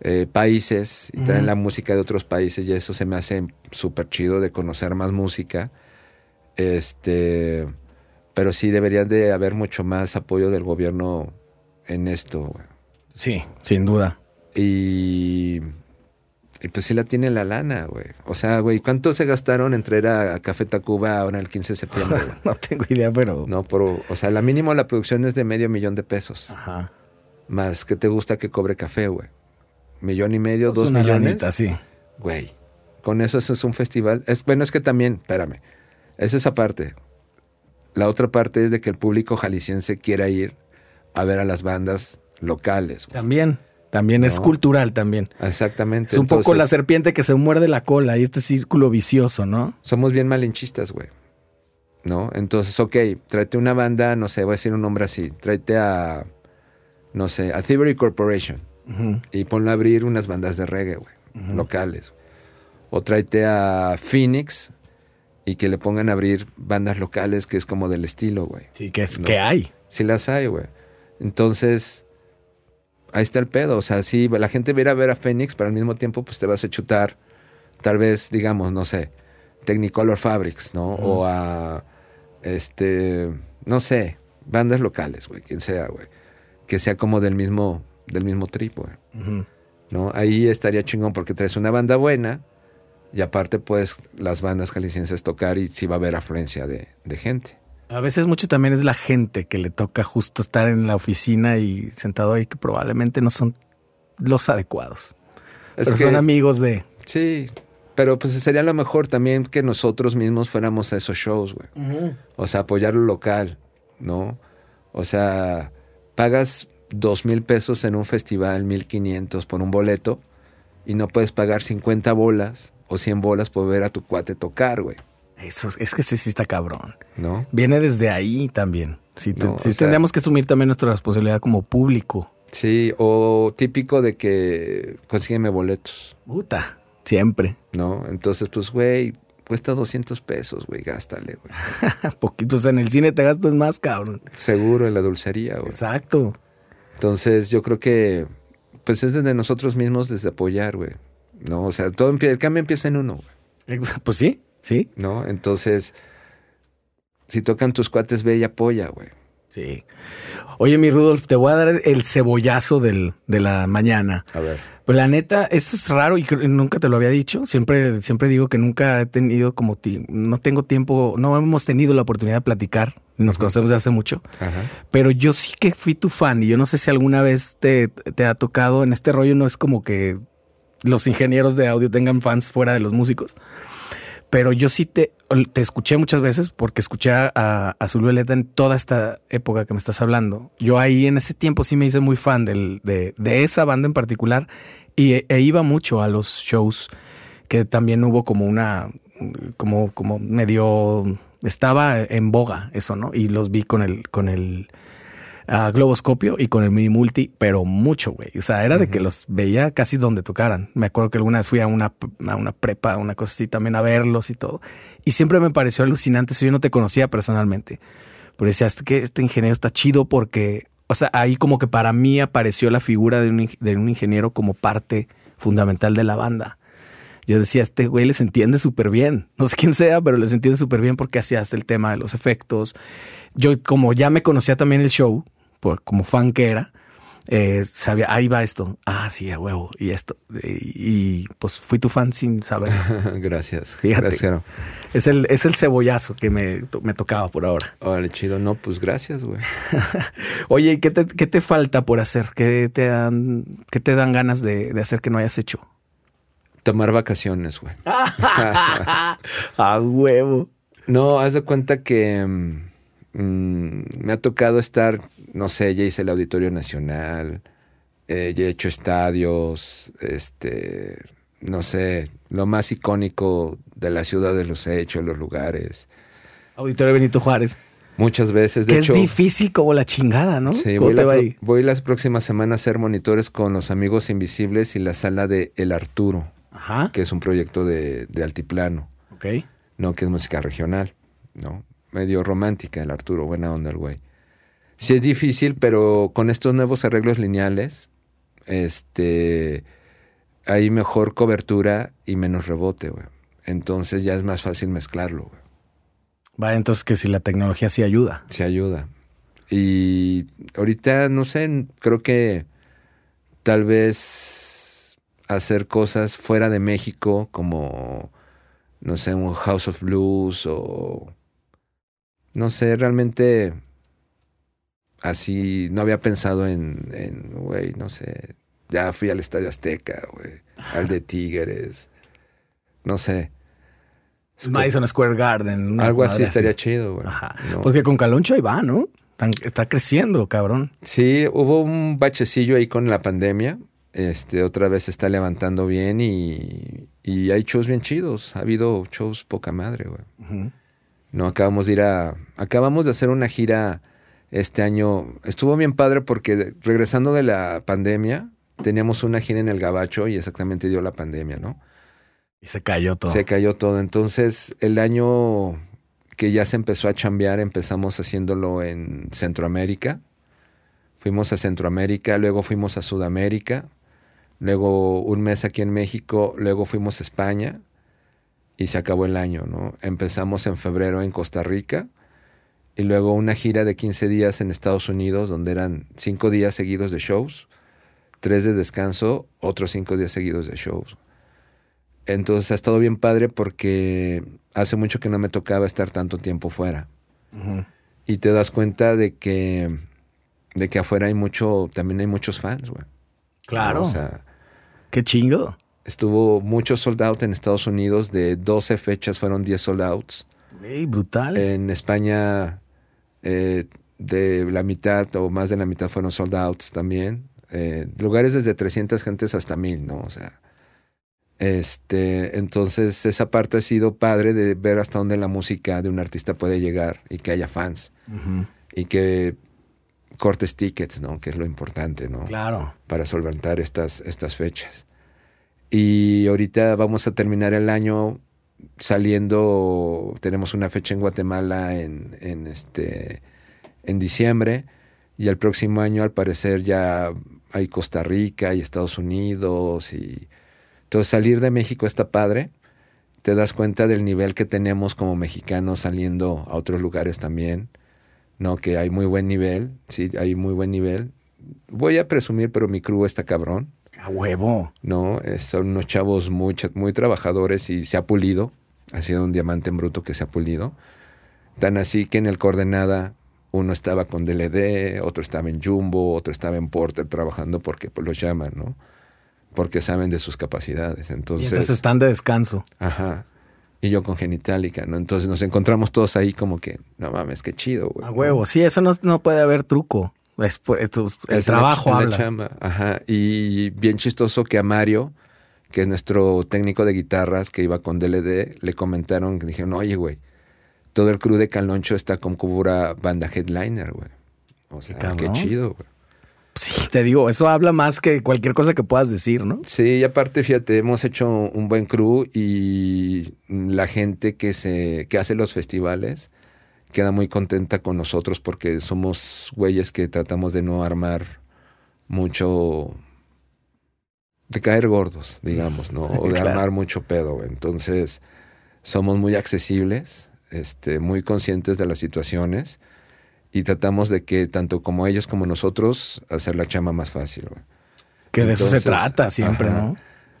Eh, países y traen, uh-huh, la música de otros países, y eso se me hace súper chido, de conocer más música, este pero sí debería de haber mucho más apoyo del gobierno en esto, güey. Sí, sin duda. Y, y pues sí la tiene la lana, güey. O sea, güey, ¿cuánto se gastaron entre ir a Café Tacuba ahora el quince de septiembre? No tengo idea, pero... No, pero, o sea, la mínimo la producción es de medio millón de pesos. Ajá. Más que te gusta que cobre Café, güey. Millón y medio, pues dos una millones. Ranita, sí. Güey, con eso, eso es un festival. Es, bueno, es que también, espérame, es esa parte. La otra parte es de que el público jalisciense quiera ir a ver a las bandas locales, güey. También, también, ¿no?, es cultural también. Exactamente. Es un Entonces, poco la serpiente que se muerde la cola y este círculo vicioso, ¿no? Somos bien malinchistas, güey, ¿no? Entonces, ok, tráete una banda, no sé, voy a decir un nombre así, tráete a, no sé, a Theory Corporation. Uh-huh. Y ponlo a abrir unas bandas de reggae, güey, uh-huh, locales. O tráete a Phoenix y que le pongan a abrir bandas locales, que es como del estilo, güey. Sí, que, es, ¿no?, que hay. Sí las hay, güey. Entonces, ahí está el pedo. O sea, si la gente va a ir a ver a Phoenix, pero al mismo tiempo pues te vas a chutar, tal vez, digamos, no sé, Technicolor Fabrics, ¿no? Uh-huh. O a, este, no sé, bandas locales, güey, quien sea, güey. Que sea como del mismo... del mismo trip, güey. Uh-huh. ¿No? Ahí estaría chingón, porque traes una banda buena y aparte puedes las bandas jaliscienses tocar y sí va a haber afluencia de, de gente. A veces mucho también es la gente que le toca justo estar en la oficina y sentado ahí, que probablemente no son los adecuados. Es pero que, son amigos de... Sí, pero pues sería lo mejor también que nosotros mismos fuéramos a esos shows, güey. Uh-huh. O sea, apoyar lo local, ¿no? O sea, pagas... dos mil pesos en un festival, mil quinientos por un boleto, y no puedes pagar cincuenta bolas o cien bolas por ver a tu cuate tocar, güey. Eso es que sí, sí está cabrón, ¿no? Viene desde ahí también. Sí, te, no, sí tendríamos sea, que asumir también nuestra responsabilidad como público. Sí, o típico de que consígueme boletos. Puta, siempre. No, entonces pues, güey, cuesta doscientos pesos, güey, gástale, güey. Poquitos, en el cine te gastas más, cabrón. Seguro, en la dulcería, güey. Exacto. Entonces, yo creo que pues es desde nosotros mismos, desde apoyar, güey, ¿no? O sea, todo el cambio empieza en uno, güey. Pues sí, sí. ¿No? Entonces, si tocan tus cuates, ve y apoya, güey. Sí. Oye, mi Rudolf, te voy a dar el cebollazo del, de la mañana. A ver. Pues la neta, eso es raro y nunca te lo había dicho. Siempre, siempre digo que nunca he tenido como... Ti- no tengo tiempo, no hemos tenido la oportunidad de platicar. Nos conocemos de hace mucho. Ajá. Pero yo sí que fui tu fan y yo no sé si alguna vez te, te ha tocado en este rollo. No es como que los ingenieros de audio tengan fans fuera de los músicos, pero yo sí te, te escuché muchas veces porque escuché a, a Azul Violeta en toda esta época que me estás hablando. Yo ahí en ese tiempo sí me hice muy fan del, de, de esa banda en particular y e, e iba mucho a los shows, que también hubo como una, como, como medio... Estaba en boga eso, ¿no? Y los vi con el, con el uh, Globoscopio y con el Mini Multi, pero mucho, güey. O sea, era de, uh-huh, que los veía casi donde tocaran. Me acuerdo que alguna vez fui a una, a una prepa, una cosa así, también a verlos y todo. Y siempre me pareció alucinante. Yo no te conocía personalmente, pero decía, es que este ingeniero está chido porque... O sea, ahí como que para mí apareció la figura de un, de un ingeniero como parte fundamental de la banda. Yo decía, este güey les entiende súper bien. No sé quién sea, pero les entiende súper bien porque hacía hasta el tema de los efectos. Yo, como ya me conocía también el show, por, como fan que era, eh, sabía, ahí va esto. Ah, sí, a huevo. Y esto. Y, y pues fui tu fan sin saber. Gracias. Fíjate. Gracias, no. Es el, es el cebollazo que me, me tocaba por ahora. Órale, chido. No, pues gracias, güey. Oye, ¿y qué te, qué te falta por hacer? ¿Qué te dan, qué te dan ganas de, de hacer que no hayas hecho? Tomar vacaciones, güey. ¡A huevo! No, haz de cuenta que mmm, me ha tocado estar, no sé, ya hice el Auditorio Nacional, eh, ya he hecho estadios, este, no sé, lo más icónico de las ciudades los he hecho, los lugares. Auditorio Benito Juárez. Muchas veces, de que hecho... es difícil como la chingada, ¿no? Sí, voy, te la, va ahí? voy las próximas semanas a hacer monitores con los Amigos Invisibles y la sala de El Arturo, ajá, que es un proyecto de, de altiplano, okay, no, que es música regional, ¿no? Medio romántica el Arturo, buena onda el güey. Sí es difícil, pero con estos nuevos arreglos lineales, este, hay mejor cobertura y menos rebote, güey. Entonces ya es más fácil mezclarlo, güey. Va, entonces que si la tecnología sí ayuda. Sí ayuda. Y ahorita, no sé, creo que tal vez hacer cosas fuera de México, como, no sé, un House of Blues o... No sé, realmente así no había pensado en, en güey, no sé. Ya fui al Estadio Azteca, güey, al de Tigres, no sé. Madison Square Garden. Algo así estaría así chido, güey. Ajá. No. Porque con Caloncho ahí va, ¿no? Tan, está creciendo, cabrón. Sí, hubo un bachecillo ahí con la pandemia. Este, otra vez se está levantando bien y, y hay shows bien chidos. Ha habido shows poca madre, güey. Uh-huh. No, acabamos de ir a... Acabamos de hacer una gira este año. Estuvo bien padre porque regresando de la pandemia, teníamos una gira en el Gabacho y exactamente dio la pandemia, ¿no? Y se cayó todo. Se cayó todo. Entonces, el año que ya se empezó a chambear, empezamos haciéndolo en Centroamérica. Fuimos a Centroamérica, luego fuimos a Sudamérica, luego un mes aquí en México, luego fuimos a España y se acabó el año, ¿no? Empezamos en febrero en Costa Rica y luego una gira de quince días en Estados Unidos, donde eran cinco días seguidos de shows, tres de descanso, otros cinco días seguidos de shows. Entonces ha estado bien padre porque hace mucho que no me tocaba estar tanto tiempo fuera. Uh-huh. Y te das cuenta de que, de que afuera hay mucho, también hay muchos fans, güey. Claro. O sea, qué chingo. Estuvo mucho sold out en Estados Unidos. De doce fechas fueron diez sold outs. Hey, brutal. En España eh, de la mitad o más de la mitad fueron sold outs también. Eh, lugares desde trescientas gentes hasta mil, ¿no? O sea... Este, entonces esa parte ha sido padre de ver hasta dónde la música de un artista puede llegar y que haya fans, uh-huh, y que cortes tickets, ¿no? Que es lo importante, ¿no? Claro. Para solventar estas, estas fechas. Y ahorita vamos a terminar el año saliendo, tenemos una fecha en Guatemala en, en este en diciembre y el próximo año al parecer ya hay Costa Rica y Estados Unidos y... Entonces, salir de México está padre. Te das cuenta del nivel que tenemos como mexicanos saliendo a otros lugares también, ¿no? Que hay muy buen nivel. Sí, hay muy buen nivel. Voy a presumir, pero mi crew está cabrón. ¡A huevo! No, son unos chavos muy, muy trabajadores y se ha pulido. Ha sido un diamante en bruto que se ha pulido. Tan así que en el Coordenada uno estaba con D L D, otro estaba en Jumbo, otro estaba en Porter trabajando porque pues, los llaman, ¿no? Porque saben de sus capacidades. Entonces, y entonces están de descanso. Ajá. Y yo con Genitallica, ¿no? Entonces nos encontramos todos ahí como que, no mames, qué chido, güey. A huevo, ¿no? Sí, eso no, no puede haber truco. Es, es, el es trabacho, habla. La chamba. Ajá. Y bien chistoso que a Mario, que es nuestro técnico de guitarras que iba con D L D, le comentaron, que dijeron, oye, güey, todo el crew de Caloncho está con pura banda headliner, güey. O sea, qué, qué chido, güey. Sí, te digo, eso habla más que cualquier cosa que puedas decir, ¿no? Sí, y aparte, fíjate, hemos hecho un buen crew y la gente que se que hace los festivales queda muy contenta con nosotros porque somos güeyes que tratamos de no armar mucho... de caer gordos, digamos, ¿no? O de claro, armar mucho pedo. Entonces, somos muy accesibles, este, muy conscientes de las situaciones... Y tratamos de que tanto como ellos como nosotros hacer la chamba más fácil. Wey. Que de Entonces, eso se trata siempre, ajá, ¿no?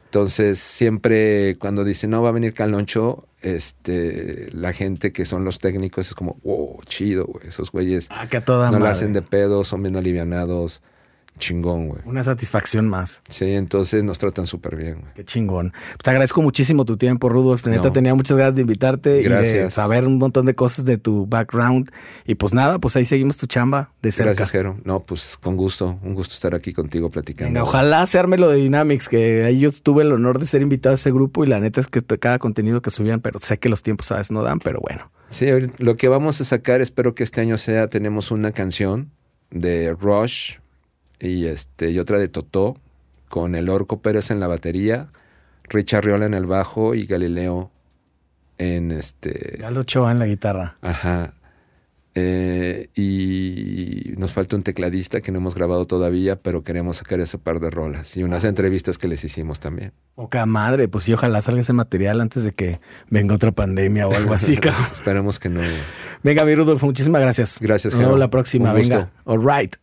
Entonces siempre cuando dicen, no, va a venir Caloncho, este, la gente que son los técnicos es como, wow, chido, güey. Esos güeyes ah, que toda no madre. La hacen de pedo, son bien alivianados, Chingón, güey. Una satisfacción más. Sí, entonces nos tratan súper bien, güey. Qué chingón. Te agradezco muchísimo tu tiempo, Rudolf. Neta, no. tenía muchas ganas de invitarte. Gracias. Y de saber un montón de cosas de tu background. Y pues nada, pues ahí seguimos tu chamba de cerca. Gracias, Jero. No, pues con gusto. Un gusto estar aquí contigo platicando. Venga, ojalá se arme lo de Dynamics, que ahí yo tuve el honor de ser invitado a ese grupo y la neta es que cada contenido que subían, pero sé que los tiempos a veces no dan, pero bueno. Sí, lo que vamos a sacar, espero que este año sea, tenemos una canción de Rush y, este, y otra de Totó, con el Orco Pérez en la batería, Richard Riola en el bajo y Galileo en este... Galo Ochoa en la guitarra. Ajá. Eh, y nos falta un tecladista que no hemos grabado todavía, pero queremos sacar ese par de rolas y unas entrevistas que les hicimos también. Poca madre, pues sí, ojalá salga ese material antes de que venga otra pandemia o algo así, cabrón. Esperemos que no. Venga, mi Rudolf, muchísimas gracias. Gracias, Nos vemos la próxima, venga. All right.